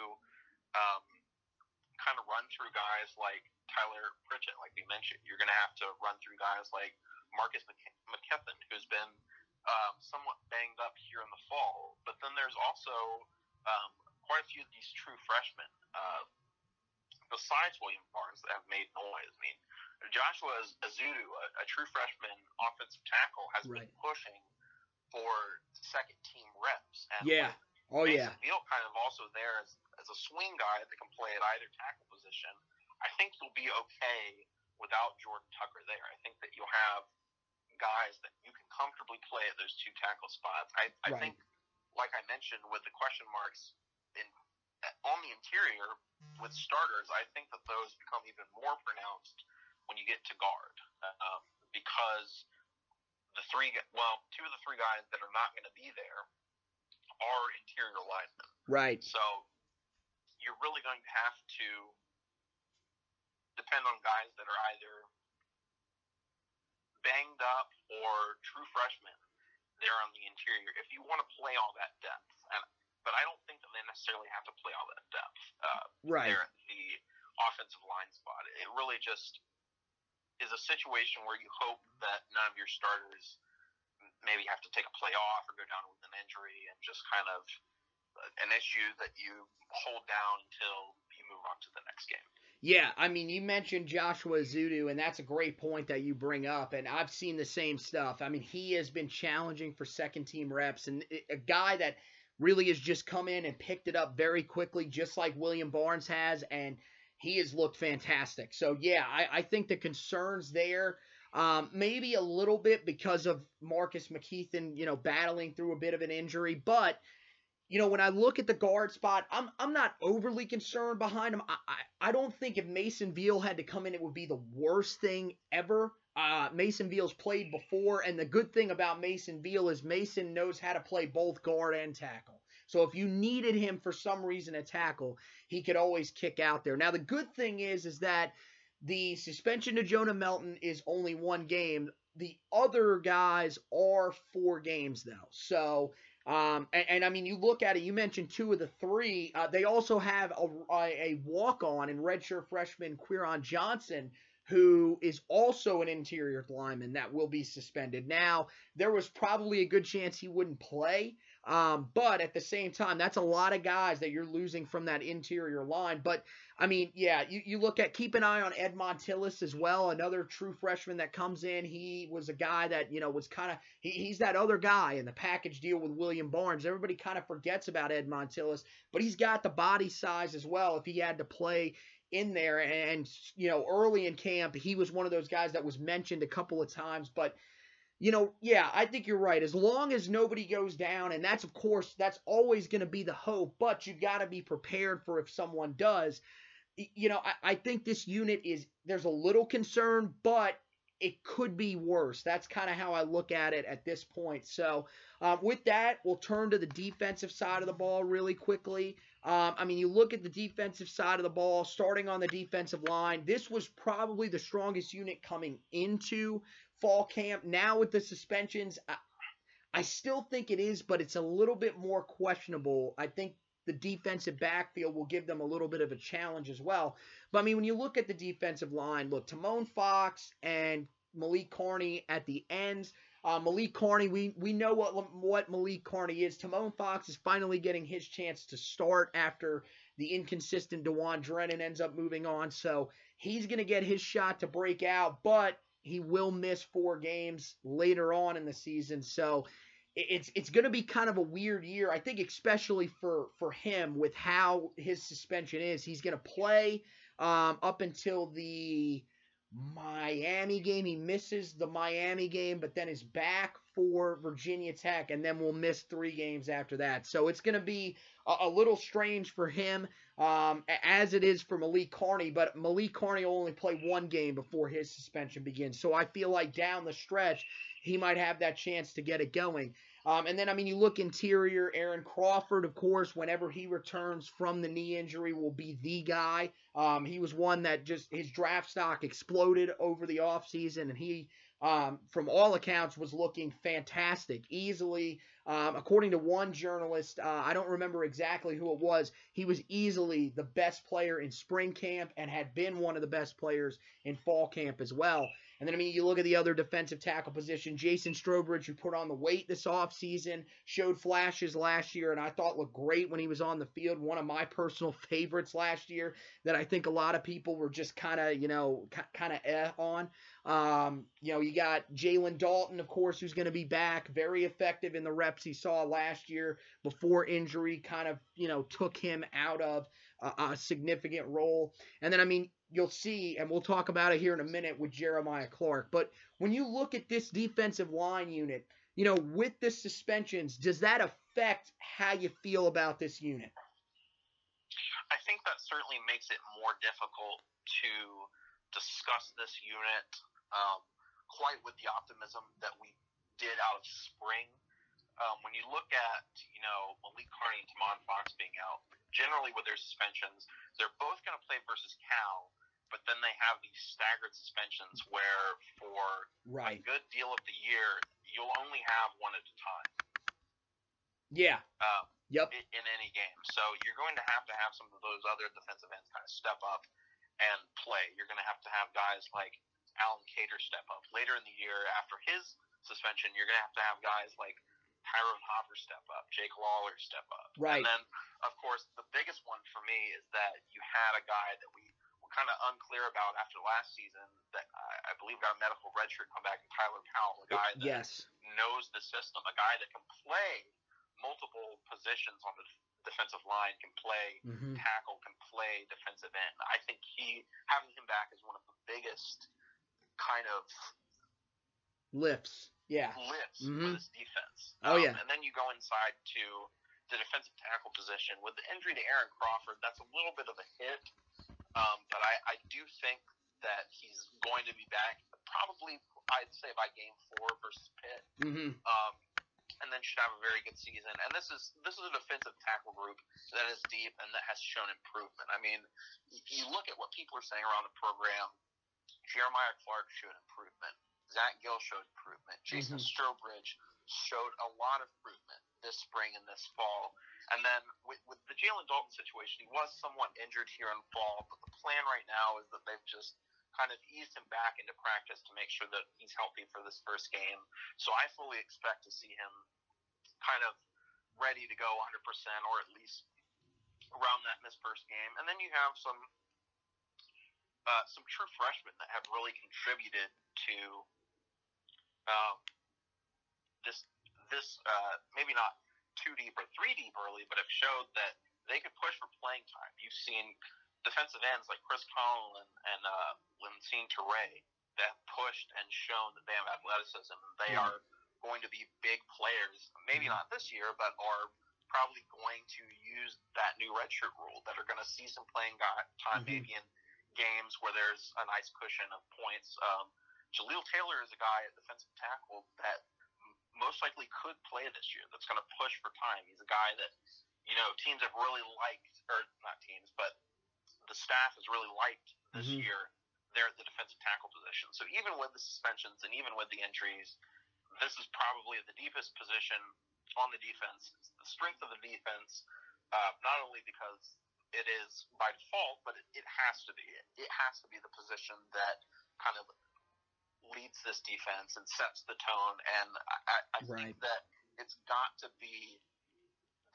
kind of run through guys like Tyler Pritchett, like we mentioned. You're going to have to run through guys like Marcus McKethin, who's been somewhat banged up here in the fall. But then there's also quite a few of these true freshmen besides William Barnes that have made noise. I mean, Joshua Azudu, a true freshman offensive tackle, has right. been pushing for second team reps. And yeah. Oh, Mason yeah. Beal kind of also there as a swing guy that can play at either tackle position. I think you'll be okay without Jordan Tucker there. I think that you'll have guys that you can comfortably play at those two tackle spots. I right. think, like I mentioned, with the question marks on the interior with starters, I think that those become even more pronounced when you get to guard because two of the three guys that are not going to be there are interior linemen. Right. So you're really going to have to depend on guys that are either banged up or true freshmen there on the interior if you want to play all that depth. But I don't think that they necessarily have to play all that depth right. there at the offensive line spot. It really just is a situation where you hope that none of your starters maybe have to take a play off or go down with an injury and just kind of an issue that you hold down until you move on to the next game. Yeah, I mean, you mentioned Joshua Azudu, and that's a great point that you bring up, and I've seen the same stuff. I mean, he has been challenging for second-team reps, and a guy that really has just come in and picked it up very quickly, just like William Barnes has, and he has looked fantastic. So, yeah, I think the concerns there – maybe a little bit because of Marcus McKethin, you know, battling through a bit of an injury. But, you know, when I look at the guard spot, I'm not overly concerned behind him. I don't think if Mason Beal had to come in, it would be the worst thing ever. Mason Beal's played before, and the good thing about Mason Beal is Mason knows how to play both guard and tackle. So if you needed him for some reason at tackle, he could always kick out there. Now, the good thing is that the suspension to Jonah Melton is only one game. The other guys are four games, though. So, I mean, you look at it, you mentioned two of the three. They also have a walk-on in redshirt freshman Queeron Johnson, who is also an interior lineman that will be suspended. Now, there was probably a good chance he wouldn't play. But at the same time, that's a lot of guys that you're losing from that interior line. But, I mean, yeah, you look at – keep an eye on Ed Montillis as well, another true freshman that comes in. He was a guy that, you know, was kind of – he's that other guy in the package deal with William Barnes. Everybody kind of forgets about Ed Montillis, but he's got the body size as well if he had to play – in there. And, you know, early in camp, he was one of those guys that was mentioned a couple of times. But, you know, yeah, I think you're right. As long as nobody goes down, and that's, of course, that's always going to be the hope, but you got to be prepared for if someone does. You know, I think this unit is, there's a little concern, but it could be worse. That's kind of how I look at it at this point. So with that, we'll turn to the defensive side of the ball really quickly. I mean, you look at the defensive side of the ball, starting on the defensive line. This was probably the strongest unit coming into fall camp. Now with the suspensions, I still think it is, but it's a little bit more questionable. I think the defensive backfield will give them a little bit of a challenge as well. But, I mean, when you look at the defensive line, look, Tomon Fox and Malik Carney at the ends. Malik Carney, we know what Malik Carney is. Tomon Fox is finally getting his chance to start after the inconsistent Dewan Drennan ends up moving on. So he's going to get his shot to break out, but he will miss 4 games later on in the season. So it's going to be kind of a weird year, I think, especially for him with how his suspension is. He's going to play up until the Miami game. He misses the Miami game, but then is back for Virginia Tech, and then will miss 3 games after that. So it's going to be a little strange for him, as it is for Malik Carney, but Malik Carney will only play 1 game before his suspension begins. So I feel like down the stretch, he might have that chance to get it going. And then, I mean, you look interior, Aaron Crawford, of course, whenever he returns from the knee injury, will be the guy. He was one that just, his draft stock exploded over the offseason, and he, from all accounts, was looking fantastic. Easily, according to one journalist, I don't remember exactly who it was, he was easily the best player in spring camp and had been one of the best players in fall camp as well. And then, I mean, you look at the other defensive tackle position, Jason Strowbridge, who put on the weight this offseason, showed flashes last year, and I thought looked great when he was on the field. One of my personal favorites last year that I think a lot of people were just kind of, you know, on. You know, you got Jalen Dalton, of course, who's going to be back, very effective in the reps he saw last year before injury kind of, you know, took him out of a significant role. And then, I mean, you'll see, and we'll talk about it here in a minute with Jeremiah Clark. But when you look at this defensive line unit, you know, with the suspensions, does that affect how you feel about this unit? I think that certainly makes it more difficult to discuss this unit quite with the optimism that we did out of spring. When you look at, you know, Malik Carney and Tomon Fox being out, generally with their suspensions, they're both going to play versus Cal, but then they have these staggered suspensions where for a good deal of the year, you'll only have one at a time. Yeah. In any game. So you're going to have some of those other defensive ends kind of step up and play. You're going to have guys like Alan Cater step up. Later in the year, after his suspension, you're going to have guys like Tyron Hopper step up, Jake Lawler step up. Right. And then, of course, the biggest one for me is that you had a guy that we were kind of unclear about after last season that I believe got a medical redshirt comeback in Tyler Powell, a guy that knows the system, a guy that can play multiple positions on the defensive line, can play tackle, can play defensive end. I think having him back is one of the biggest kind of lifts. Yeah. Lifts with his defense. And then you go inside to the defensive tackle position. With the injury to Aaron Crawford, that's a little bit of a hit. But I do think that he's going to be back probably, I'd say, by game 4 versus Pitt. And then should have a very good season. And this is a defensive tackle group that is deep and that has shown improvement. I mean, you look at what people are saying around the program. Jeremiah Clark showed improvement. Zach Gill showed improvement. Jason Strowbridge showed a lot of improvement this spring and this fall. And then with the Jalen Dalton situation, he was somewhat injured here in fall, but the plan right now is that they've just kind of eased him back into practice to make sure that he's healthy for this first game. So I fully expect to see him kind of ready to go 100% or at least around that missed first game. And then you have some true freshmen that have really contributed to this maybe not two deep or three deep early, but have showed that they could push for playing time. You've seen defensive ends like Chris Conlon and Lincine Ture that have pushed and shown that they have athleticism. They are going to be big players, maybe not this year, but are probably going to use that new redshirt rule, that are going to see some playing time maybe in games where there's a nice cushion of points. Jaleel Taylor is a guy at defensive tackle that most likely could play this year, that's going to push for time. He's a guy that, you know, teams have really liked, or not teams, but the staff has really liked this year there at the defensive tackle position. So even with the suspensions and even with the injuries, this is probably the deepest position on the defense. It's the strength of the defense, not only because it is by default, but it has to be. It has to be the position that kind of leads this defense and sets the tone. And I think that it's got to be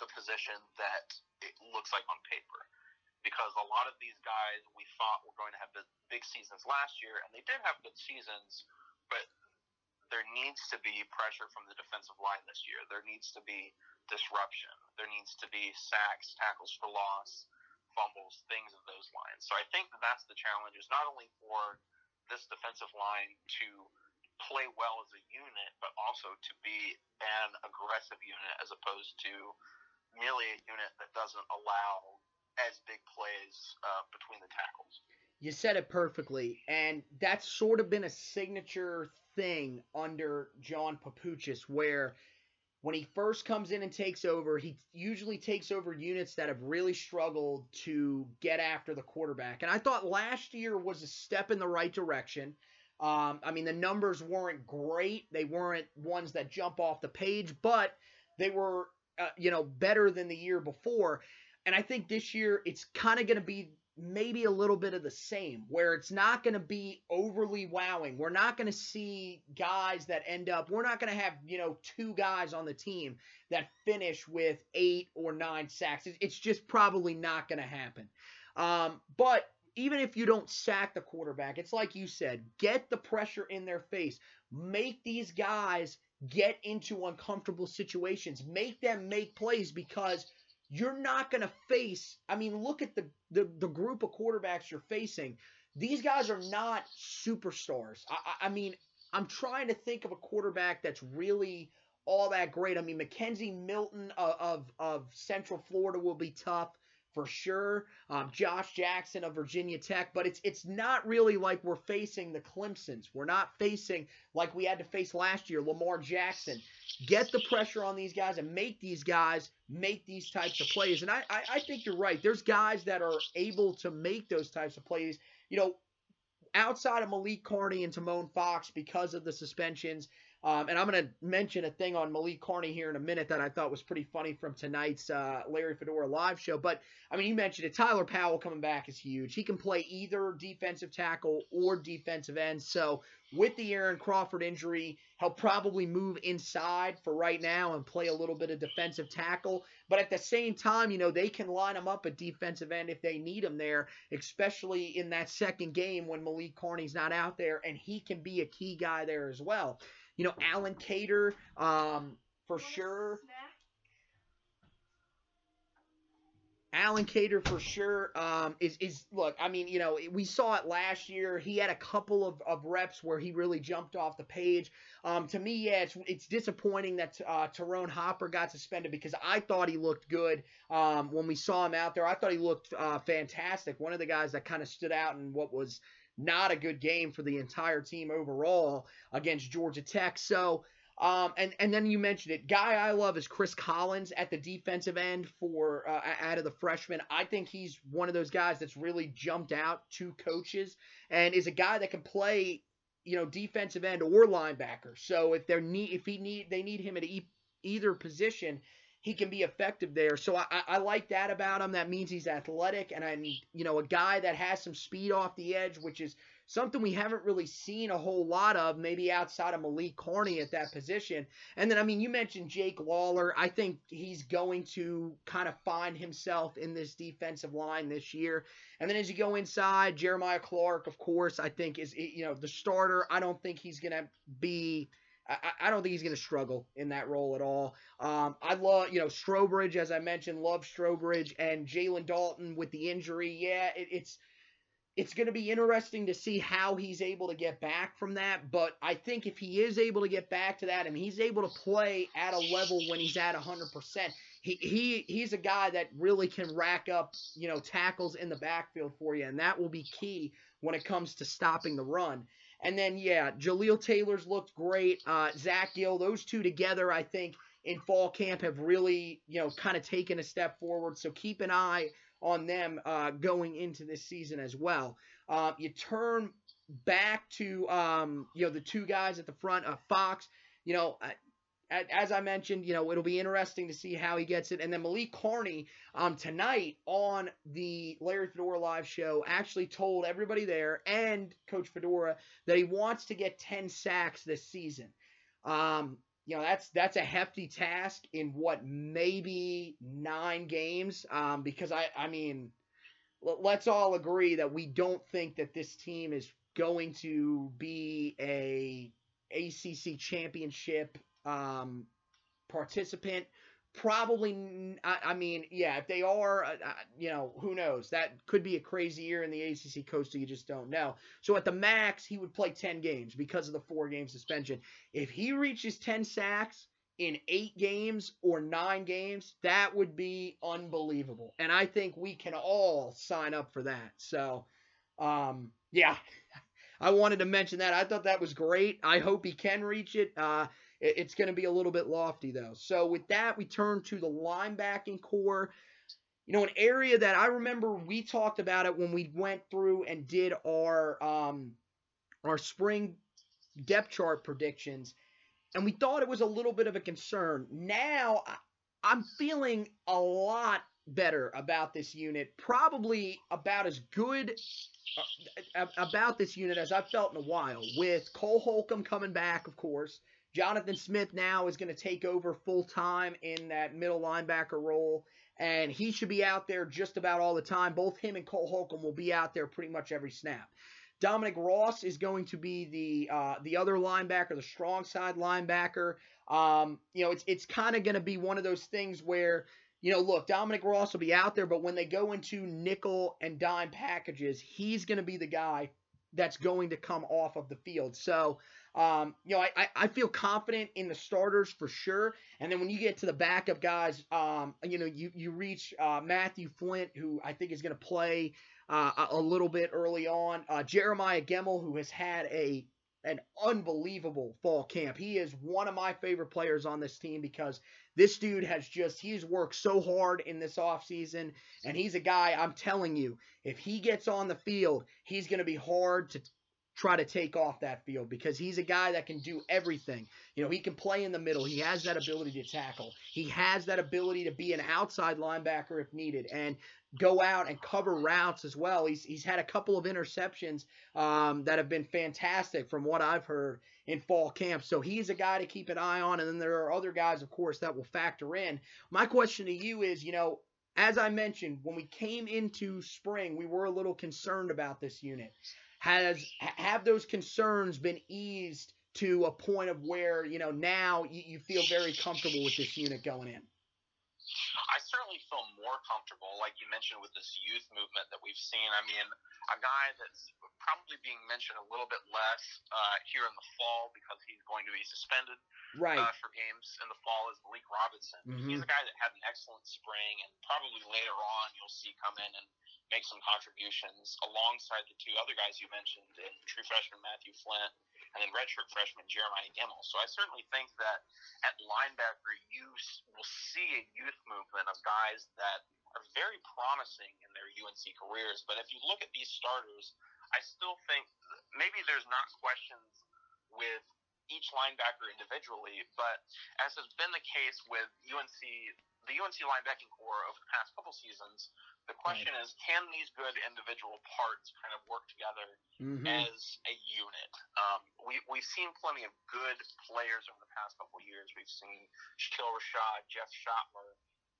the position that it looks like on paper, because a lot of these guys we thought were going to have big seasons last year, and they did have good seasons, but there needs to be pressure from the defensive line this year. There needs to be disruption. There needs to be sacks, tackles for loss, fumbles, things of those lines. So I think that's the challenge, is not only for this defensive line to play well as a unit, but also to be an aggressive unit as opposed to merely a unit that doesn't allow as big plays between the tackles. You said it perfectly, and that's sort of been a signature thing under John Papuchis, where when he first comes in and takes over, he usually takes over units that have really struggled to get after the quarterback. And I thought last year was a step in the right direction. I mean, the numbers weren't great. They weren't ones that jump off the page, but they were, better than the year before. And I think this year it's kind of going to be maybe a little bit of the same, where it's not going to be overly wowing. We're not going to see guys that we're not going to have, two guys on the team that finish with 8 or 9 sacks. It's just probably not going to happen. But even if you don't sack the quarterback, it's like you said, get the pressure in their face. Make these guys get into uncomfortable situations. Make them make plays, because you're not going to face – I mean, look at the group of quarterbacks you're facing. These guys are not superstars. I mean, I'm trying to think of a quarterback that's really all that great. I mean, Mackenzie Milton of Central Florida will be tough for sure. Josh Jackson of Virginia Tech. But it's not really like we're facing the Clemsons. We're not facing like we had to face last year, Lamar Jackson. Get the pressure on these guys and make these guys make these types of plays. And I think you're right. There's guys that are able to make those types of plays. Outside of Malik Carney and Tomon Fox because of the suspensions. And I'm going to mention a thing on Malik Carney here in a minute that I thought was pretty funny from tonight's Larry Fedora live show. But, I mean, you mentioned it. Tyler Powell coming back is huge. He can play either defensive tackle or defensive end. So, with the Aaron Crawford injury, he'll probably move inside for right now and play a little bit of defensive tackle. But at the same time, they can line him up at defensive end if they need him there, especially in that second game when Malik Carney's not out there, and he can be a key guy there as well. Alan Cater, for sure. Alan Cater for sure is look, I mean, we saw it last year. He had a couple of reps where he really jumped off the page. To me, it's disappointing that Tyrone Hopper got suspended, because I thought he looked good when we saw him out there. I thought he looked fantastic. One of the guys that kind of stood out in what was not a good game for the entire team overall against Georgia Tech. So, and then you mentioned it. Guy I love is Chris Collins at the defensive end for out of the freshmen. I think he's one of those guys that's really jumped out to coaches and is a guy that can play, defensive end or linebacker. So if they need him at either position, he can be effective there. So I like that about him. That means he's athletic and a guy that has some speed off the edge, which is something we haven't really seen a whole lot of, maybe outside of Malik Carney at that position. And then, you mentioned Jake Lawler. I think he's going to kind of find himself in this defensive line this year. And then as you go inside, Jeremiah Clark, of course, I think is, the starter. I don't think he's going to be... I don't think he's going to struggle in that role at all. I love, Strowbridge, as I mentioned, love Strowbridge, and Jalen Dalton with the injury. Yeah, it's going to be interesting to see how he's able to get back from that. But I think if he is able to get back to that, he's able to play at a level when he's at 100%. He's a guy that really can rack up, tackles in the backfield for you, and that will be key when it comes to stopping the run. And then, yeah, Jaleel Taylor's looked great. Zach Gill, those two together, I think, in fall camp have really, kind of taken a step forward. So keep an eye on them going into this season as well. You turn back to, the two guys at the front of Fox. As I mentioned, it'll be interesting to see how he gets it. And then Malik Carney tonight on the Larry Fedora Live show actually told everybody there and Coach Fedora that he wants to get 10 sacks this season. That's a hefty task in what, maybe 9 games, because let's all agree that we don't think that this team is going to be a ACC championship participant, probably. If they are, who knows? That could be a crazy year in the ACC Coastal. You just don't know. So at the max, he would play 10 games because of the 4-game suspension. If he reaches 10 sacks in 8 games or 9 games, that would be unbelievable. And I think we can all sign up for that. So, yeah, I wanted to mention that. I thought that was great. I hope he can reach it. It's going to be a little bit lofty, though. So with that, we turn to the linebacking core. An area that I remember we talked about it when we went through and did our spring depth chart predictions, and we thought it was a little bit of a concern. Now I'm feeling a lot better about this unit, probably about as good about this unit as I've felt in a while, with Cole Holcomb coming back, of course. Jonathan Smith now is going to take over full-time in that middle linebacker role, and he should be out there just about all the time. Both him and Cole Holcomb will be out there pretty much every snap. Dominic Ross is going to be the other linebacker, the strong side linebacker. It's kind of going to be one of those things where, look, Dominic Ross will be out there, but when they go into nickel and dime packages, he's going to be the guy that's going to come off of the field. So, I feel confident in the starters for sure. And then when you get to the backup guys, you reach Matthew Flint, who I think is going to play a little bit early on. Jeremiah Gemmell, who has had an unbelievable fall camp. He is one of my favorite players on this team because this dude he's worked so hard in this offseason, and he's a guy, I'm telling you, if he gets on the field, he's going to be hard to try to take off that field because he's a guy that can do everything. He can play in the middle. He has that ability to tackle. He has that ability to be an outside linebacker if needed and go out and cover routes as well. He's had a couple of interceptions that have been fantastic from what I've heard in fall camp. So he's a guy to keep an eye on. And then there are other guys, of course, that will factor in. My question to you is, as I mentioned, when we came into spring, we were a little concerned about this unit. Have those concerns been eased to a point of where, now you feel very comfortable with this unit going in? I certainly feel more comfortable, like you mentioned, with this youth movement that we've seen. A guy that's probably being mentioned a little bit less here in the fall because he's going to be suspended for games in the fall is Malik Robinson. Mm-hmm. He's a guy that had an excellent spring, and probably later on you'll see come in and make some contributions alongside the two other guys you mentioned, in true freshman Matthew Flint and then redshirt freshman Jeremiah Gemmell. So I certainly think that at linebacker you will see a youth movement of guys that are very promising in their UNC careers. But if you look at these starters, I still think maybe there's not questions with each linebacker individually, but as has been the case with UNC the UNC linebacking core over the past couple seasons. The question is, can these good individual parts kind of work together as a unit? We've seen plenty of good players over the past couple of years. We've seen Shaquille Rashad, Jeff Schottler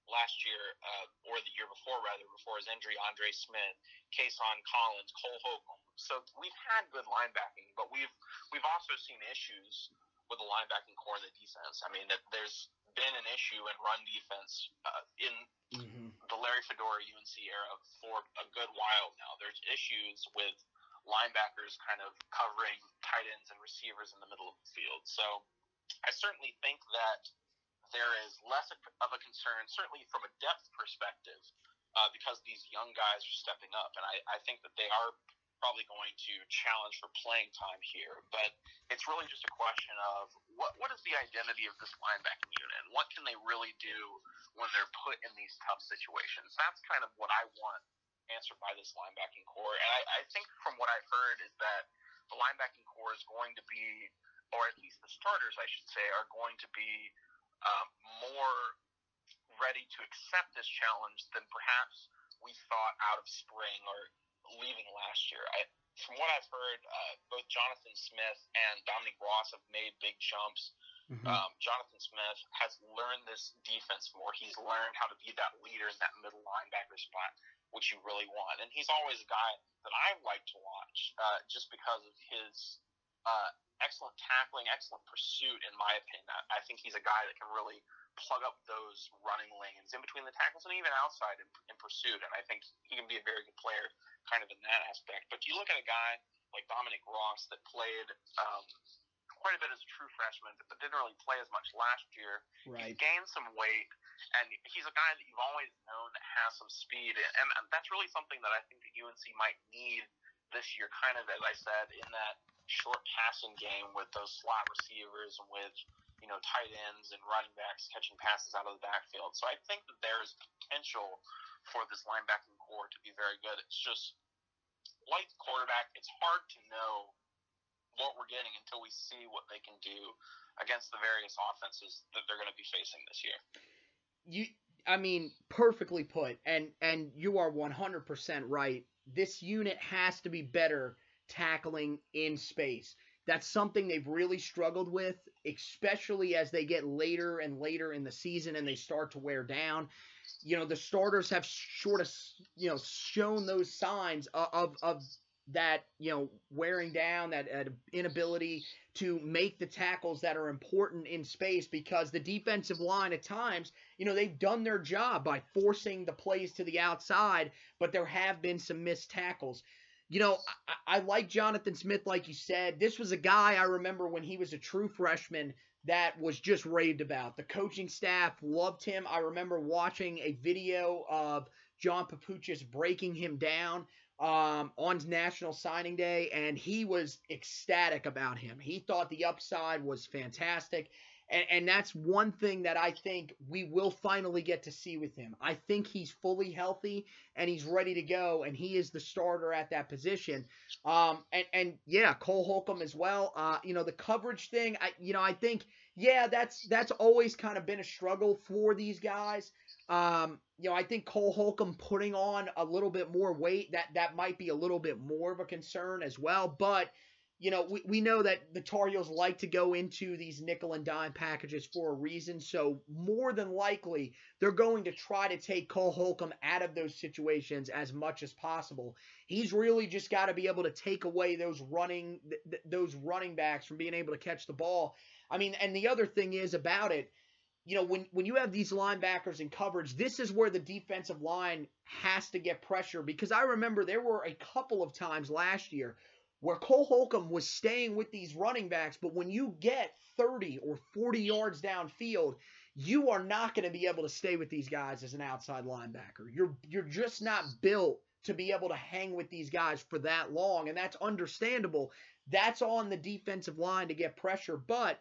last year, or the year before, rather, before his injury, Andre Smith, Kason Collins, Cole Holcomb. So we've had good linebacking, but we've also seen issues with the linebacking core and the defense. I mean, there's been an issue in run defense in the Larry Fedora UNC era for a good while now. There's issues with linebackers kind of covering tight ends and receivers in the middle of the field. So I certainly think that there is less of a concern, certainly from a depth perspective, because these young guys are stepping up. And I think that they are probably going to challenge for playing time here, but it's really just a question of what is the identity of this linebacking unit, and what can they really do when they're put in these tough situations? That's kind of what I want answered by this linebacking core, and I think from what I've heard is that the linebacking core is going to be, or at least the starters, I should say, are going to be more ready to accept this challenge than perhaps we thought out of spring or leaving last year. From what I've heard, both Jonathan Smith and Dominic Ross have made big jumps. Jonathan Smith has learned this defense more. He's learned how to be that leader in that middle linebacker spot, which you really want. And he's always a guy that I like to watch just because of his excellent tackling, excellent pursuit, in my opinion. I think he's a guy that can really plug up those running lanes in between the tackles and even outside in pursuit, and I think he can be a very good player kind of in that aspect. But you look at a guy like Dominic Ross that played quite a bit as a true freshman, but didn't really play as much last year. Right. He's gained some weight, and he's a guy that you've always known that has some speed, and that's really something that I think that UNC might need this year, kind of, as I said, in that short passing game with those slot receivers and with tight ends and running backs catching passes out of the backfield. So I think that there is potential for this linebacking core to be very good. It's just, like the quarterback, it's hard to know what we're getting until we see what they can do against the various offenses that they're going to be facing this year. I mean, perfectly put, and you are 100% right. This unit has to be better tackling in space. That's something they've really struggled with, especially as they get later and later in the season and they start to wear down. The starters have sort of, shown those signs of that, wearing down, that inability to make the tackles that are important in space, because the defensive line at times, they've done their job by forcing the plays to the outside, but there have been some missed tackles. I like Jonathan Smith, like you said. This was a guy I remember when he was a true freshman that was just raved about. The coaching staff loved him. I remember watching a video of John Papuchas breaking him down on National Signing Day, and he was ecstatic about him. He thought the upside was fantastic, and that's one thing that I think we will finally get to see with him. I think he's fully healthy, and he's ready to go, and he is the starter at that position. And Cole Holcomb as well. The coverage thing, I think, that's always kind of been a struggle for these guys. I think Cole Holcomb putting on a little bit more weight, that might be a little bit more of a concern as well, but we know that the Tar Heels like to go into these nickel and dime packages for a reason, so more than likely they're going to try to take Cole Holcomb out of those situations as much as possible. He's really just got to be able to take away those running backs from being able to catch the ball. I mean, and the other thing is about it, when you have these linebackers in coverage, this is where the defensive line has to get pressure, because I remember there were a couple of times last year where Cole Holcomb was staying with these running backs, but when you get 30 or 40 yards downfield, you are not going to be able to stay with these guys as an outside linebacker. You're just not built to be able to hang with these guys for that long, and that's understandable. That's on the defensive line to get pressure, but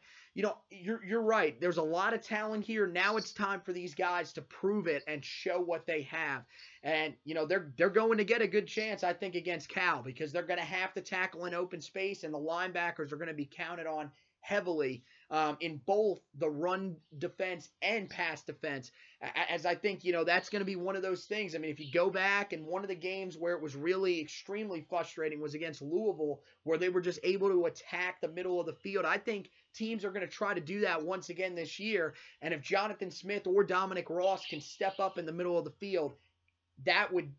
you're right. There's a lot of talent here. Now it's time for these guys to prove it and show what they have. And they're going to get a good chance, I think, against Cal, because they're going to have to tackle in open space, and the linebackers are going to be counted on heavily. in both the run defense and pass defense, as I think, you know, that's going to be one of those things. I mean, if you go back, and one of the games where it was really extremely frustrating was against Louisville, where they were just able to attack the middle of the field. I think teams are going to try to do that once again this year, and if Jonathan Smith or Dominic Ross can step up in the middle of the field, that would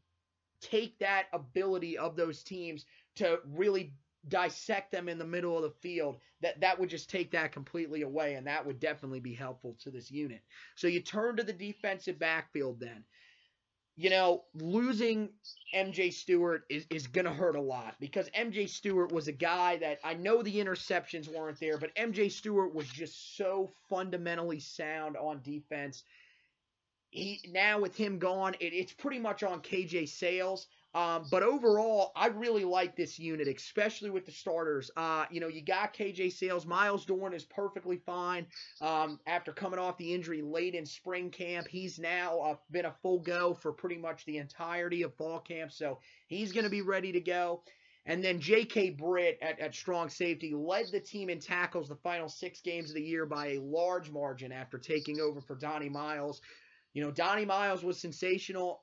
take that ability of those teams to really dissect them in the middle of the field. That would just take that completely away, and that would definitely be helpful to this unit. So you turn to the defensive backfield then. You know, losing MJ Stewart is going to hurt a lot, because MJ Stewart was a guy that, I know the interceptions weren't there, but MJ Stewart was just so fundamentally sound on defense. Now with him gone, it's pretty much on KJ Sales. But overall, I really like this unit, especially with the starters. You know, you got KJ Sales. Miles Dorn is perfectly fine after coming off the injury late in spring camp. He's now been a full go for pretty much the entirety of fall camp, so he's going to be ready to go. And then J.K. Britt at strong safety led the team in tackles the final 6 games of the year by a large margin after taking over for Donnie Miles. You know, Donnie Miles was sensational.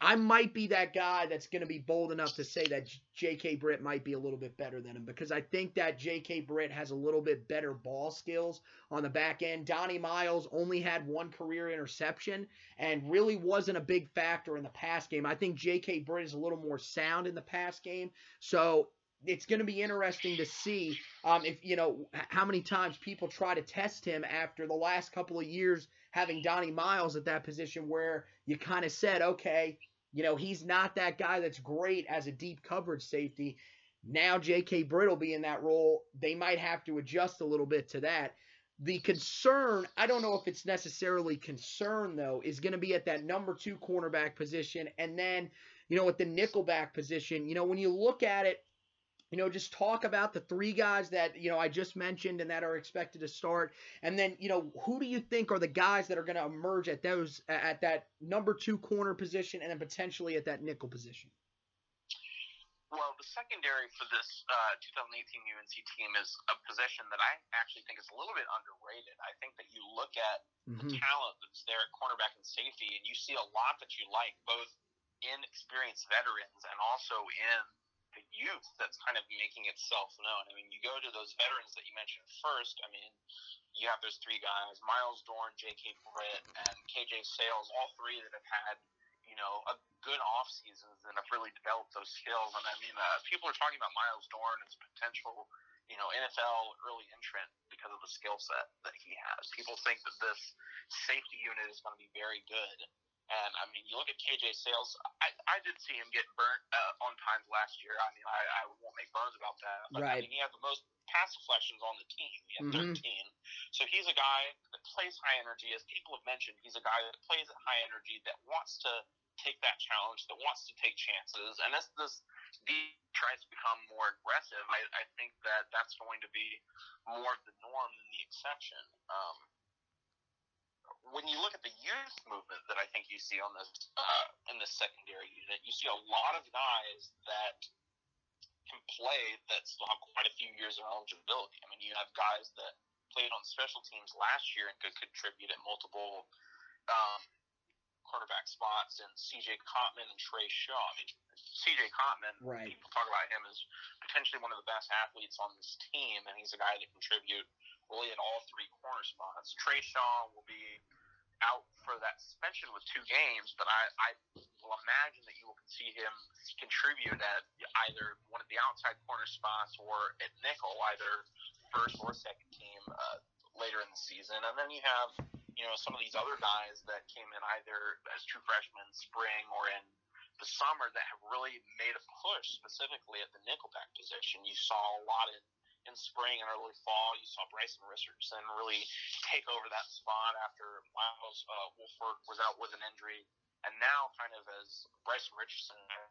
I might be that guy that's going to be bold enough to say that J.K. Britt might be a little bit better than him, because I think that J.K. Britt has a little bit better ball skills on the back end. Donnie Miles only had 1 career interception and really wasn't a big factor in the pass game. I think J.K. Britt is a little more sound in the pass game, so it's going to be interesting to see if, you know, how many times people try to test him after the last couple of years having Donnie Miles at that position, where you kind of said, okay, you know, he's not that guy that's great as a deep coverage safety. Now J.K. Britt will be in that role. They might have to adjust a little bit to that. The concern, I don't know if it's necessarily concern, though, is going to be at that number 2 cornerback position. And then, you know, at the nickelback position, you know, when you look at it, you know, just talk about the 3 guys that, you know, I just mentioned and that are expected to start. And then, you know, who do you think are the guys that are going to emerge at those, at that number 2 corner position, and then potentially at that nickel position? Well, the secondary for this 2018 UNC team is a position that I actually think is a little bit underrated. I think that you look at the talent that's there at cornerback and safety, and you see a lot that you like, both in experienced veterans and also in the youth that's kind of making itself known. I mean, you go to those veterans that you mentioned first. I mean, you have those 3 guys, Miles Dorn, J.K. Britt, and KJ Sales, all 3 that have had, you know, a good off seasons and have really developed those skills. And I mean, people are talking about Miles Dorn as potential, you know, NFL early entrant because of the skill set that he has. People think that this safety unit is going to be very good. And, I mean, you look at KJ Sales, I did see him get burnt on times last year. I mean, I won't make bones about that. But, right. I mean, he had the most pass deflections on the team. He had 13. So he's a guy that plays high energy. As people have mentioned, he's a guy that plays at high energy, that wants to take that challenge, that wants to take chances. And as this D tries to become more aggressive, I think that that's going to be more of the norm than the exception. When you look at the youth movement that I think you see on this in the secondary unit, you see a lot of guys that can play that still have quite a few years of eligibility. I mean, you have guys that played on special teams last year and could contribute at multiple quarterback spots, and C.J. Cotman and Trey Shaw. I mean, C.J. Cotman, right. People talk about him as potentially one of the best athletes on this team, and he's a guy that contribute really at all 3 corner spots. Trey Shaw will be out for that suspension with 2 games, but I will imagine that you will see him contribute at either one of the outside corner spots or at nickel, either first or second team later in the season. And then you have, you know, some of these other guys that came in either as true freshmen in spring or in the summer that have really made a push specifically at the nickelback position. You saw a lot of in spring and early fall, you saw Bryson Richardson really take over that spot after Miles Wolford was out with an injury. And now, kind of as Bryson Richardson has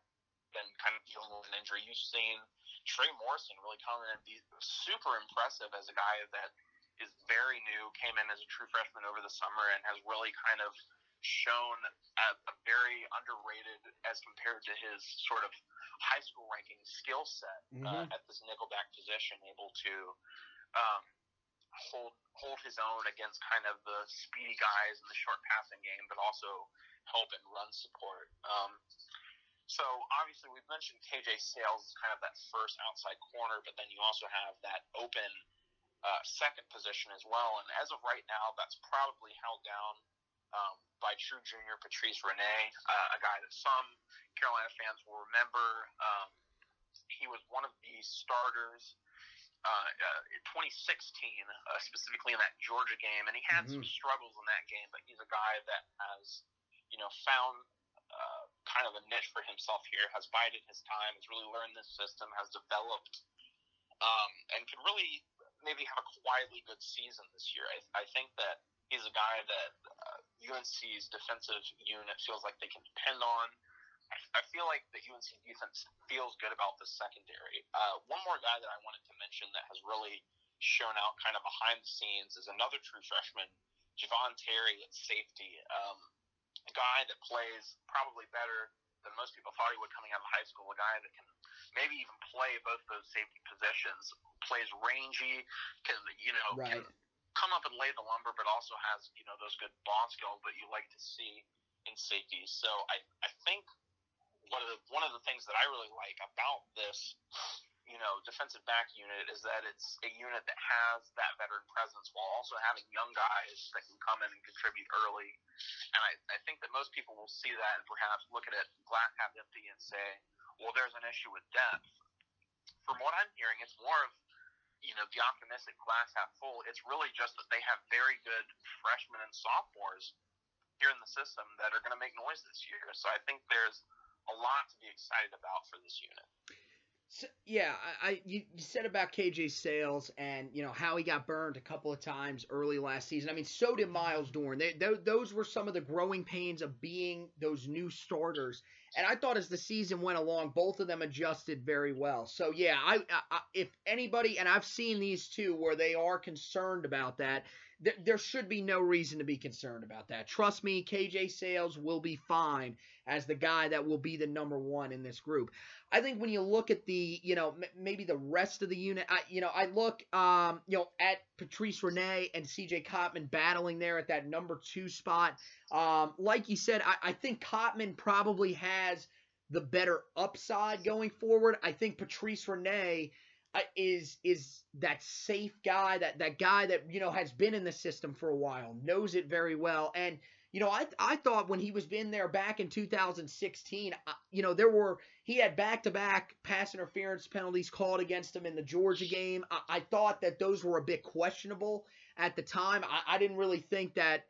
been kind of dealing with an injury, you've seen Trey Morrison really come in and be super impressive as a guy that is very new, came in as a true freshman over the summer, and has really kind of shown a very underrated, as compared to his sort of high school ranking, skill set at this nickelback position, able to hold his own against kind of the speedy guys in the short passing game, but also help and run support. So obviously we've mentioned KJ Sales is kind of that first outside corner, but then you also have that open second position as well. And as of right now, that's probably held down by true junior Patrice Renee, a guy that some Carolina fans will remember. He was one of the starters in 2016, specifically in that Georgia game, and he had some struggles in that game, but he's a guy that has, you know, found kind of a niche for himself here, has bided his time, has really learned this system, has developed, and could really maybe have a quietly good season this year. I think that he's a guy that UNC's defensive unit feels like they can depend on. I feel like the UNC defense feels good about the secondary. One more guy that I wanted to mention that has really shown out kind of behind the scenes is another true freshman, Javon Terry at safety, a guy that plays probably better than most people thought he would coming out of high school, a guy that can maybe even play both those safety positions, plays rangy, can, you know, right, can come up and lay the lumber, but also has, you know, those good ball skills that you like to see in safety. So I think one of the things that I really like about this, you know, defensive back unit is that it's a unit that has that veteran presence while also having young guys that can come in and contribute early. And I think that most people will see that and perhaps look at it glass half empty and say, well, there's an issue with depth. From what I'm hearing, it's more of, you know, the optimistic glass half full. It's really just that they have very good freshmen and sophomores here in the system that are going to make noise this year. So I think there's a lot to be excited about for this unit. So, yeah, you said about KJ Sales and, you know, how he got burned a couple of times early last season. I mean, so did Miles Dorn. Those were some of the growing pains of being those new starters. And I thought as the season went along, both of them adjusted very well. So, yeah, I if anybody, and I've seen these two where they are concerned about that, there should be no reason to be concerned about that. Trust me, KJ Sales will be fine as the guy that will be the number one in this group. I think when you look at the, you know, maybe the rest of the unit, I look, you know, at Patrice Renee and CJ Cotman battling there at that number two spot. Like you said, I think Cotman probably has the better upside going forward. I think Patrice Renee is that safe guy, that guy that, you know, has been in the system for a while, knows it very well. And, you know, I thought when he was in there back in 2016, you know, he had back-to-back pass interference penalties called against him in the Georgia game. I thought that those were a bit questionable at the time. I didn't really think that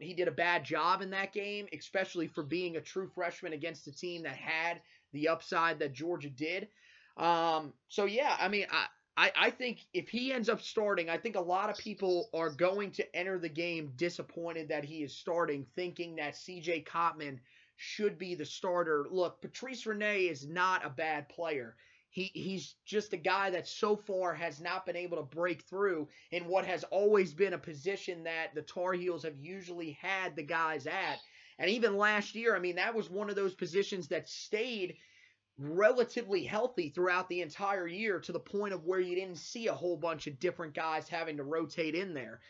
he did a bad job in that game, especially for being a true freshman against a team that had the upside that Georgia did. So, yeah, I mean, I think if he ends up starting, I think a lot of people are going to enter the game disappointed that he is starting, thinking that C.J. Cotman should be the starter. Look, Patrice Renee is not a bad player. He's just a guy that so far has not been able to break through in what has always been a position that the Tar Heels have usually had the guys at. And even last year, I mean, that was one of those positions that stayed relatively healthy throughout the entire year to the point of where you didn't see a whole bunch of different guys having to rotate in there.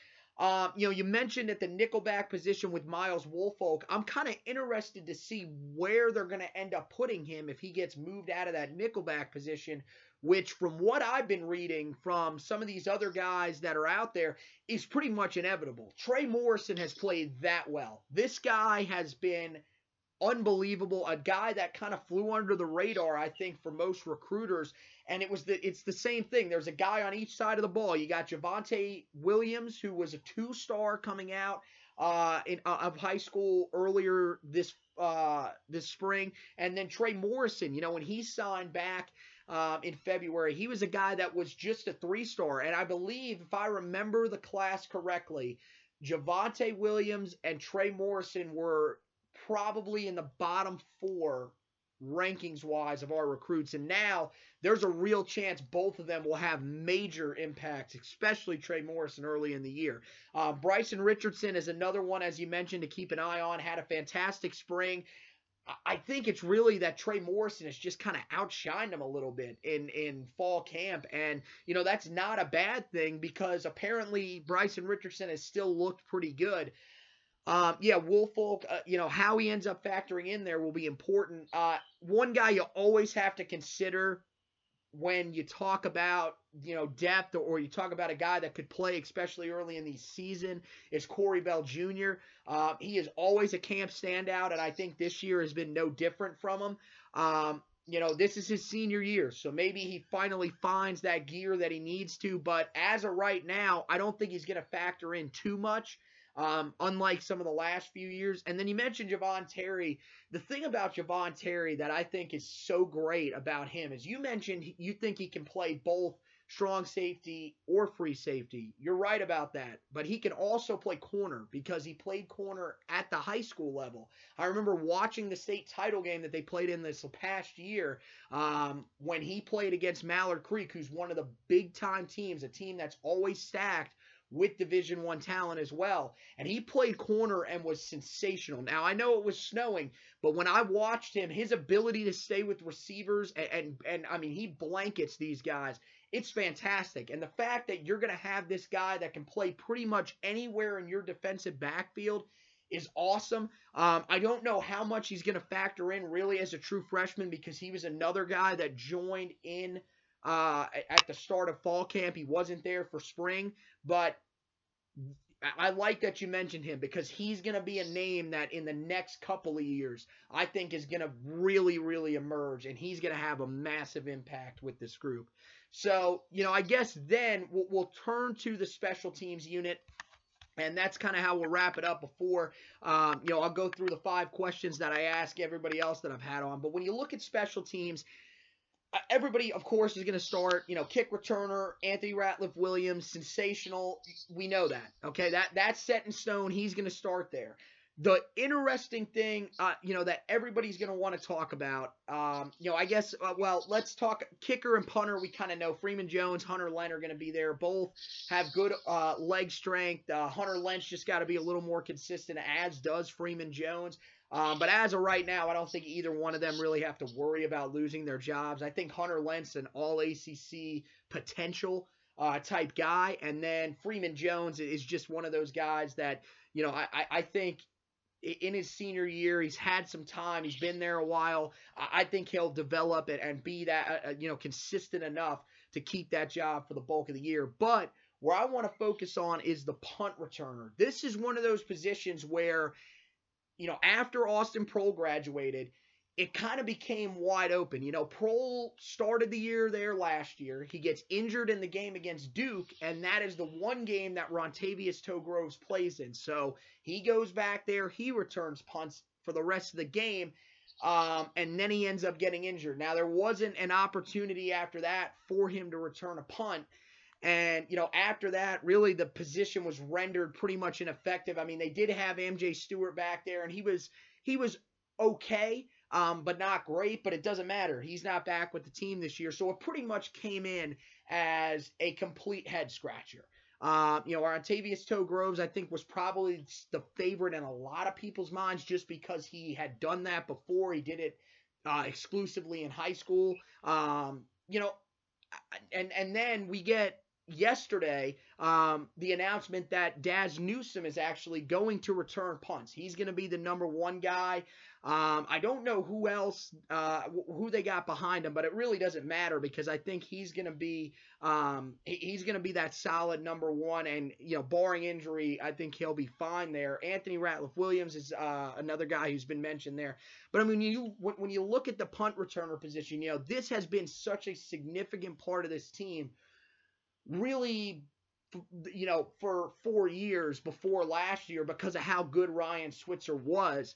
You know, you mentioned at the nickelback position with Miles Woolfolk, I'm kind of interested to see where they're going to end up putting him if he gets moved out of that nickelback position, which from what I've been reading from some of these other guys that are out there is pretty much inevitable. Trey Morrison has played that well. This guy has been unbelievable, a guy that kind of flew under the radar, I think, for most recruiters. And it's the same thing. There's a guy on each side of the ball. You got Javonte Williams, who was a two-star coming out of high school earlier this spring, and then Trey Morrison. You know, when he signed back in February, he was a guy that was just a three-star. And I believe, if I remember the class correctly, Javonte Williams and Trey Morrison were probably in the bottom four rankings-wise of our recruits. And now there's a real chance both of them will have major impacts, especially Trey Morrison early in the year. Bryson Richardson is another one, as you mentioned, to keep an eye on. Had a fantastic spring. I think it's really that Trey Morrison has just kind of outshined him a little bit in fall camp. And, you know, that's not a bad thing because apparently Bryson Richardson has still looked pretty good. Yeah, Woolfolk, you know, how he ends up factoring in there will be important. One guy you always have to consider when you talk about, you know, depth or you talk about a guy that could play, especially early in the season, is Corey Bell Jr. He is always a camp standout, and I think this year has been no different from him. You know, this is his senior year, so maybe he finally finds that gear that he needs to, but as of right now, I don't think he's going to factor in too much. Unlike some of the last few years. And then you mentioned Javon Terry. The thing about Javon Terry that I think is so great about him is you mentioned you think he can play both strong safety or free safety. You're right about that. But he can also play corner because he played corner at the high school level. I remember watching the state title game that they played in this past year when he played against Mallard Creek, who's one of the big-time teams, a team that's always stacked with Division I talent as well, and he played corner and was sensational. Now, I know it was snowing, but when I watched him, his ability to stay with receivers, and I mean, he blankets these guys. It's fantastic, and the fact that you're going to have this guy that can play pretty much anywhere in your defensive backfield is awesome. I don't know how much he's going to factor in really as a true freshman because he was another guy that joined in at the start of fall camp. He wasn't there for spring, but I like that you mentioned him because he's going to be a name that in the next couple of years I think is going to really, really emerge, and he's going to have a massive impact with this group. So, you know, I guess then we'll turn to the special teams unit, and that's kind of how we'll wrap it up before, you know, I'll go through the 5 questions that I ask everybody else that I've had on. But when you look at special teams, everybody, of course, is going to start, you know, kick returner, Anthony Ratliff-Williams, sensational. We know that, okay? That's set in stone. He's going to start there. The interesting thing, you know, that everybody's going to want to talk about, you know, I guess, well, let's talk kicker and punter. We kind of know Freeman Jones, Hunter Lent are going to be there. Both have good leg strength. Hunter Lent's just got to be a little more consistent, as does Freeman Jones. But as of right now, I don't think either one of them really have to worry about losing their jobs. I think Hunter Lent's an all-ACC potential type guy. And then Freeman Jones is just one of those guys that, you know, I think in his senior year, he's had some time. He's been there a while. I think he'll develop it and be that, you know, consistent enough to keep that job for the bulk of the year. But where I want to focus on is the punt returner. This is one of those positions where, you know, after Austin Proehl graduated, it kind of became wide open. You know, Proehl started the year there last year. He gets injured in the game against Duke, and that is the one game that Rontavious Tilgrowth plays in. So he goes back there. He returns punts for the rest of the game, and then he ends up getting injured. Now, there wasn't an opportunity after that for him to return a punt. And, you know, after that, really the position was rendered pretty much ineffective. I mean, they did have MJ Stewart back there, and he was okay, but not great. But it doesn't matter. He's not back with the team this year. So it pretty much came in as a complete head-scratcher. You know, Rontavious Tilgrowth, I think, was probably the favorite in a lot of people's minds just because he had done that before. He did it exclusively in high school. You know, and then we get yesterday, the announcement that Dazz Newsome is actually going to return punts. He's going to be the #1 guy. I don't know who else, who they got behind him, but it really doesn't matter because I think he's going to be, he's going to be that solid #1. And, you know, barring injury, I think he'll be fine there. Anthony Ratliff-Williams is another guy who's been mentioned there. But I mean, when you look at the punt returner position, you know, this has been such a significant part of this team, really, you know, for 4 years before last year because of how good Ryan Switzer was.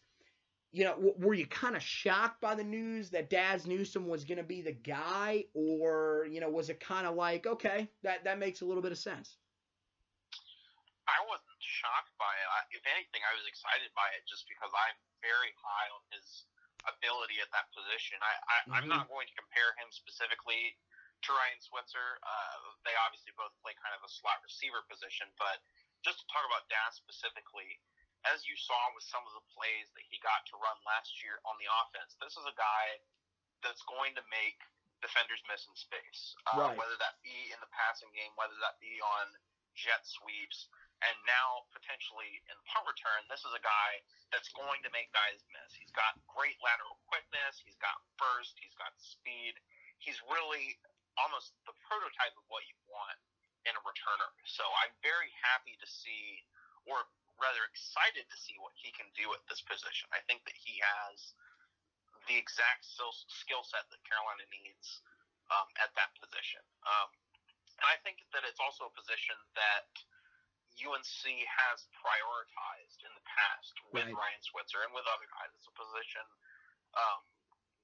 You know, were you kind of shocked by the news that Dazz Newsome was going to be the guy, or, you know, was it kind of like, okay, that makes a little bit of sense? I wasn't shocked by it. If anything, I was excited by it just because I'm very high on his ability at that position. I'm not going to compare him specifically to Ryan Switzer. They obviously both play kind of a slot receiver position, but just to talk about Dazz specifically, as you saw with some of the plays that he got to run last year on the offense, this is a guy that's going to make defenders miss in space, right, whether that be in the passing game, whether that be on jet sweeps, and now potentially in punt return. This is a guy that's going to make guys miss. He's got great lateral quickness. He's got burst. He's got speed. He's really almost the prototype of what you want in a returner. So I'm very happy to see, or rather excited to see, what he can do at this position. I think that he has the exact skill set that Carolina needs at that position. And I think that it's also a position that UNC has prioritized in the past with Ryan Switzer and with other guys. It's a position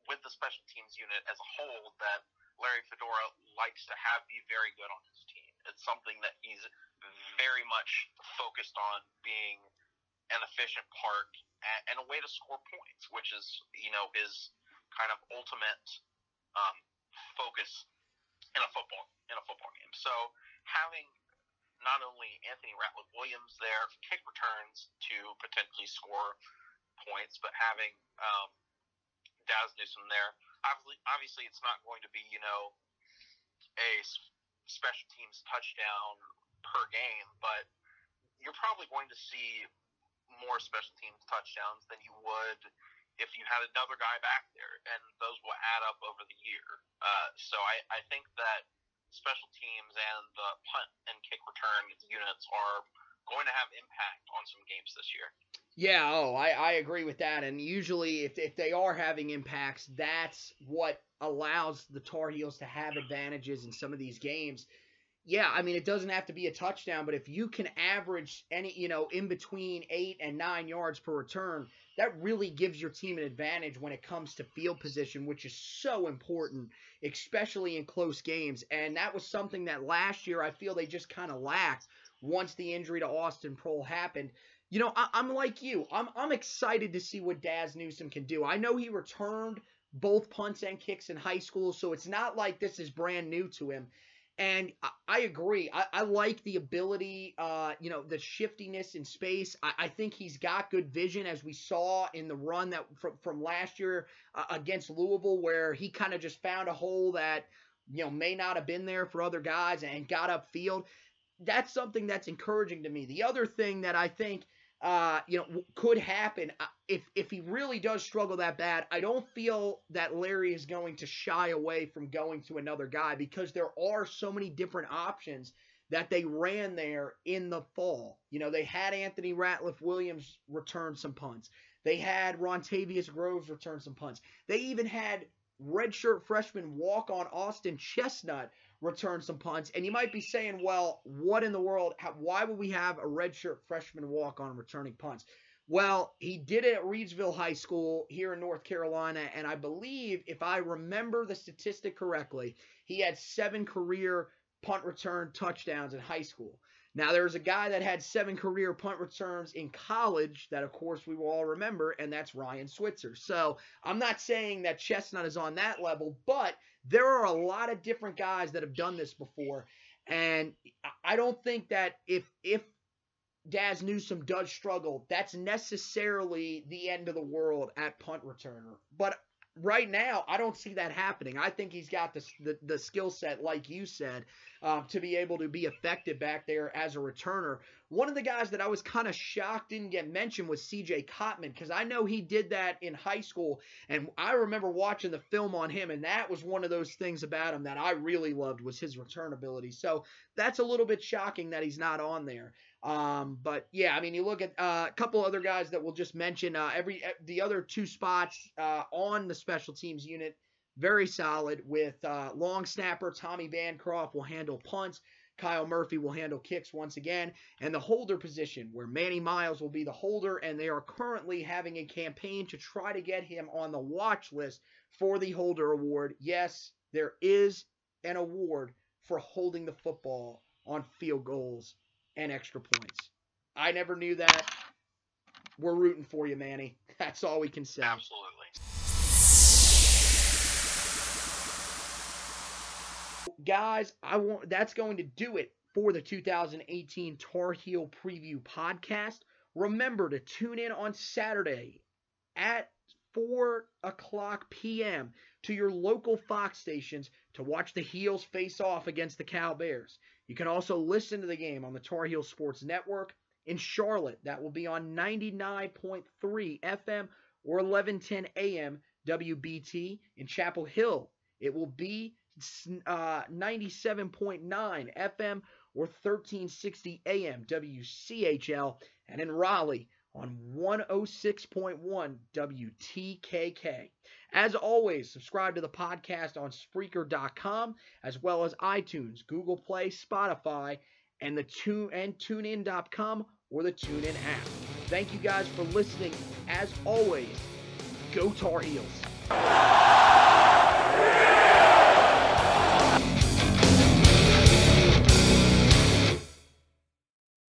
with the special teams unit as a whole that Larry Fedora likes to have be very good on his team. It's something that he's very much focused on being an efficient part and a way to score points, which is, you know, his kind of ultimate focus in a football game. So having not only Anthony Ratliff-Williams there for kick returns to potentially score points, but having Dazz Newsome there, obviously it's not going to be, you know, a special teams touchdown per game, but you're probably going to see more special teams touchdowns than you would if you had another guy back there, and those will add up over the year. So I think that special teams and the punt and kick return units are going to have impact on some games this year. Yeah, I agree with that. And usually if they are having impacts, that's what allows the Tar Heels to have advantages in some of these games. Yeah, I mean, it doesn't have to be a touchdown, but if you can average any, you know, in between 8 and 9 yards per return, that really gives your team an advantage when it comes to field position, which is so important, especially in close games. And that was something that last year I feel they just kind of lacked once the injury to Austin Proehl happened. You know, I'm like you. I'm excited to see what Dazz Newsome can do. I know he returned both punts and kicks in high school, so it's not like this is brand new to him. And I agree. I like the ability, you know, the shiftiness in space. I think he's got good vision, as we saw in the run that from last year against Louisville, where he kind of just found a hole that, you know, may not have been there for other guys and got upfield. That's something that's encouraging to me. The other thing that I think, you know, could happen if he really does struggle that bad, I don't feel that Larry is going to shy away from going to another guy, because there are so many different options that they ran there in the fall. You know, they had Anthony Ratliff-Williams return some punts. They had Rontavious Groves return some punts. They even had redshirt freshman walk-on Austin Chestnut return some punts. And you might be saying, well, what in the world? Why would we have a redshirt freshman walk-on returning punts? Well, he did it at Reidsville High School here in North Carolina, and I believe, if I remember the statistic correctly, he had 7 career punt return touchdowns in high school. Now, there's a guy that had 7 career punt returns in college that, of course, we will all remember, and that's Ryan Switzer. So I'm not saying that Chestnut is on that level, but there are a lot of different guys that have done this before, and I don't think that if Dazz Newsome does struggle, that's necessarily the end of the world at punt returner. But right now, I don't see that happening. I think he's got the skill set, like you said, to be able to be effective back there as a returner. One of the guys that I was kind of shocked didn't get mentioned was C.J. Cotman, because I know he did that in high school, and I remember watching the film on him, and that was one of those things about him that I really loved, was his return ability. So that's a little bit shocking that he's not on there. But yeah, I mean, you look at a couple other guys that we'll just mention. The other 2 spots on the special teams unit, very solid, with long snapper Tommy Bancroft will handle punts. Kyle Murphy will handle kicks once again. And the holder position, where Manny Miles will be the holder, and they are currently having a campaign to try to get him on the watch list for the holder award. Yes, there is an award for holding the football on field goals and extra points. I never knew that. We're rooting for you, Manny. That's all we can say. Absolutely. Guys, that's going to do it for the 2018 Tar Heel Preview Podcast. Remember to tune in on Saturday at 4 o'clock p.m. to your local Fox stations to watch the Heels face off against the Cal Bears. You can also listen to the game on the Tar Heel Sports Network in Charlotte. That will be on 99.3 FM or 1110 AM WBT. In Chapel Hill, it will be 97.9 FM or 1360 AM WCHL. And in Raleigh, on 106.1 WTKK. As always, subscribe to the podcast on Spreaker.com, as well as iTunes, Google Play, Spotify, and the TuneIn.com or the TuneIn app. Thank you guys for listening. As always, go Tar Heels!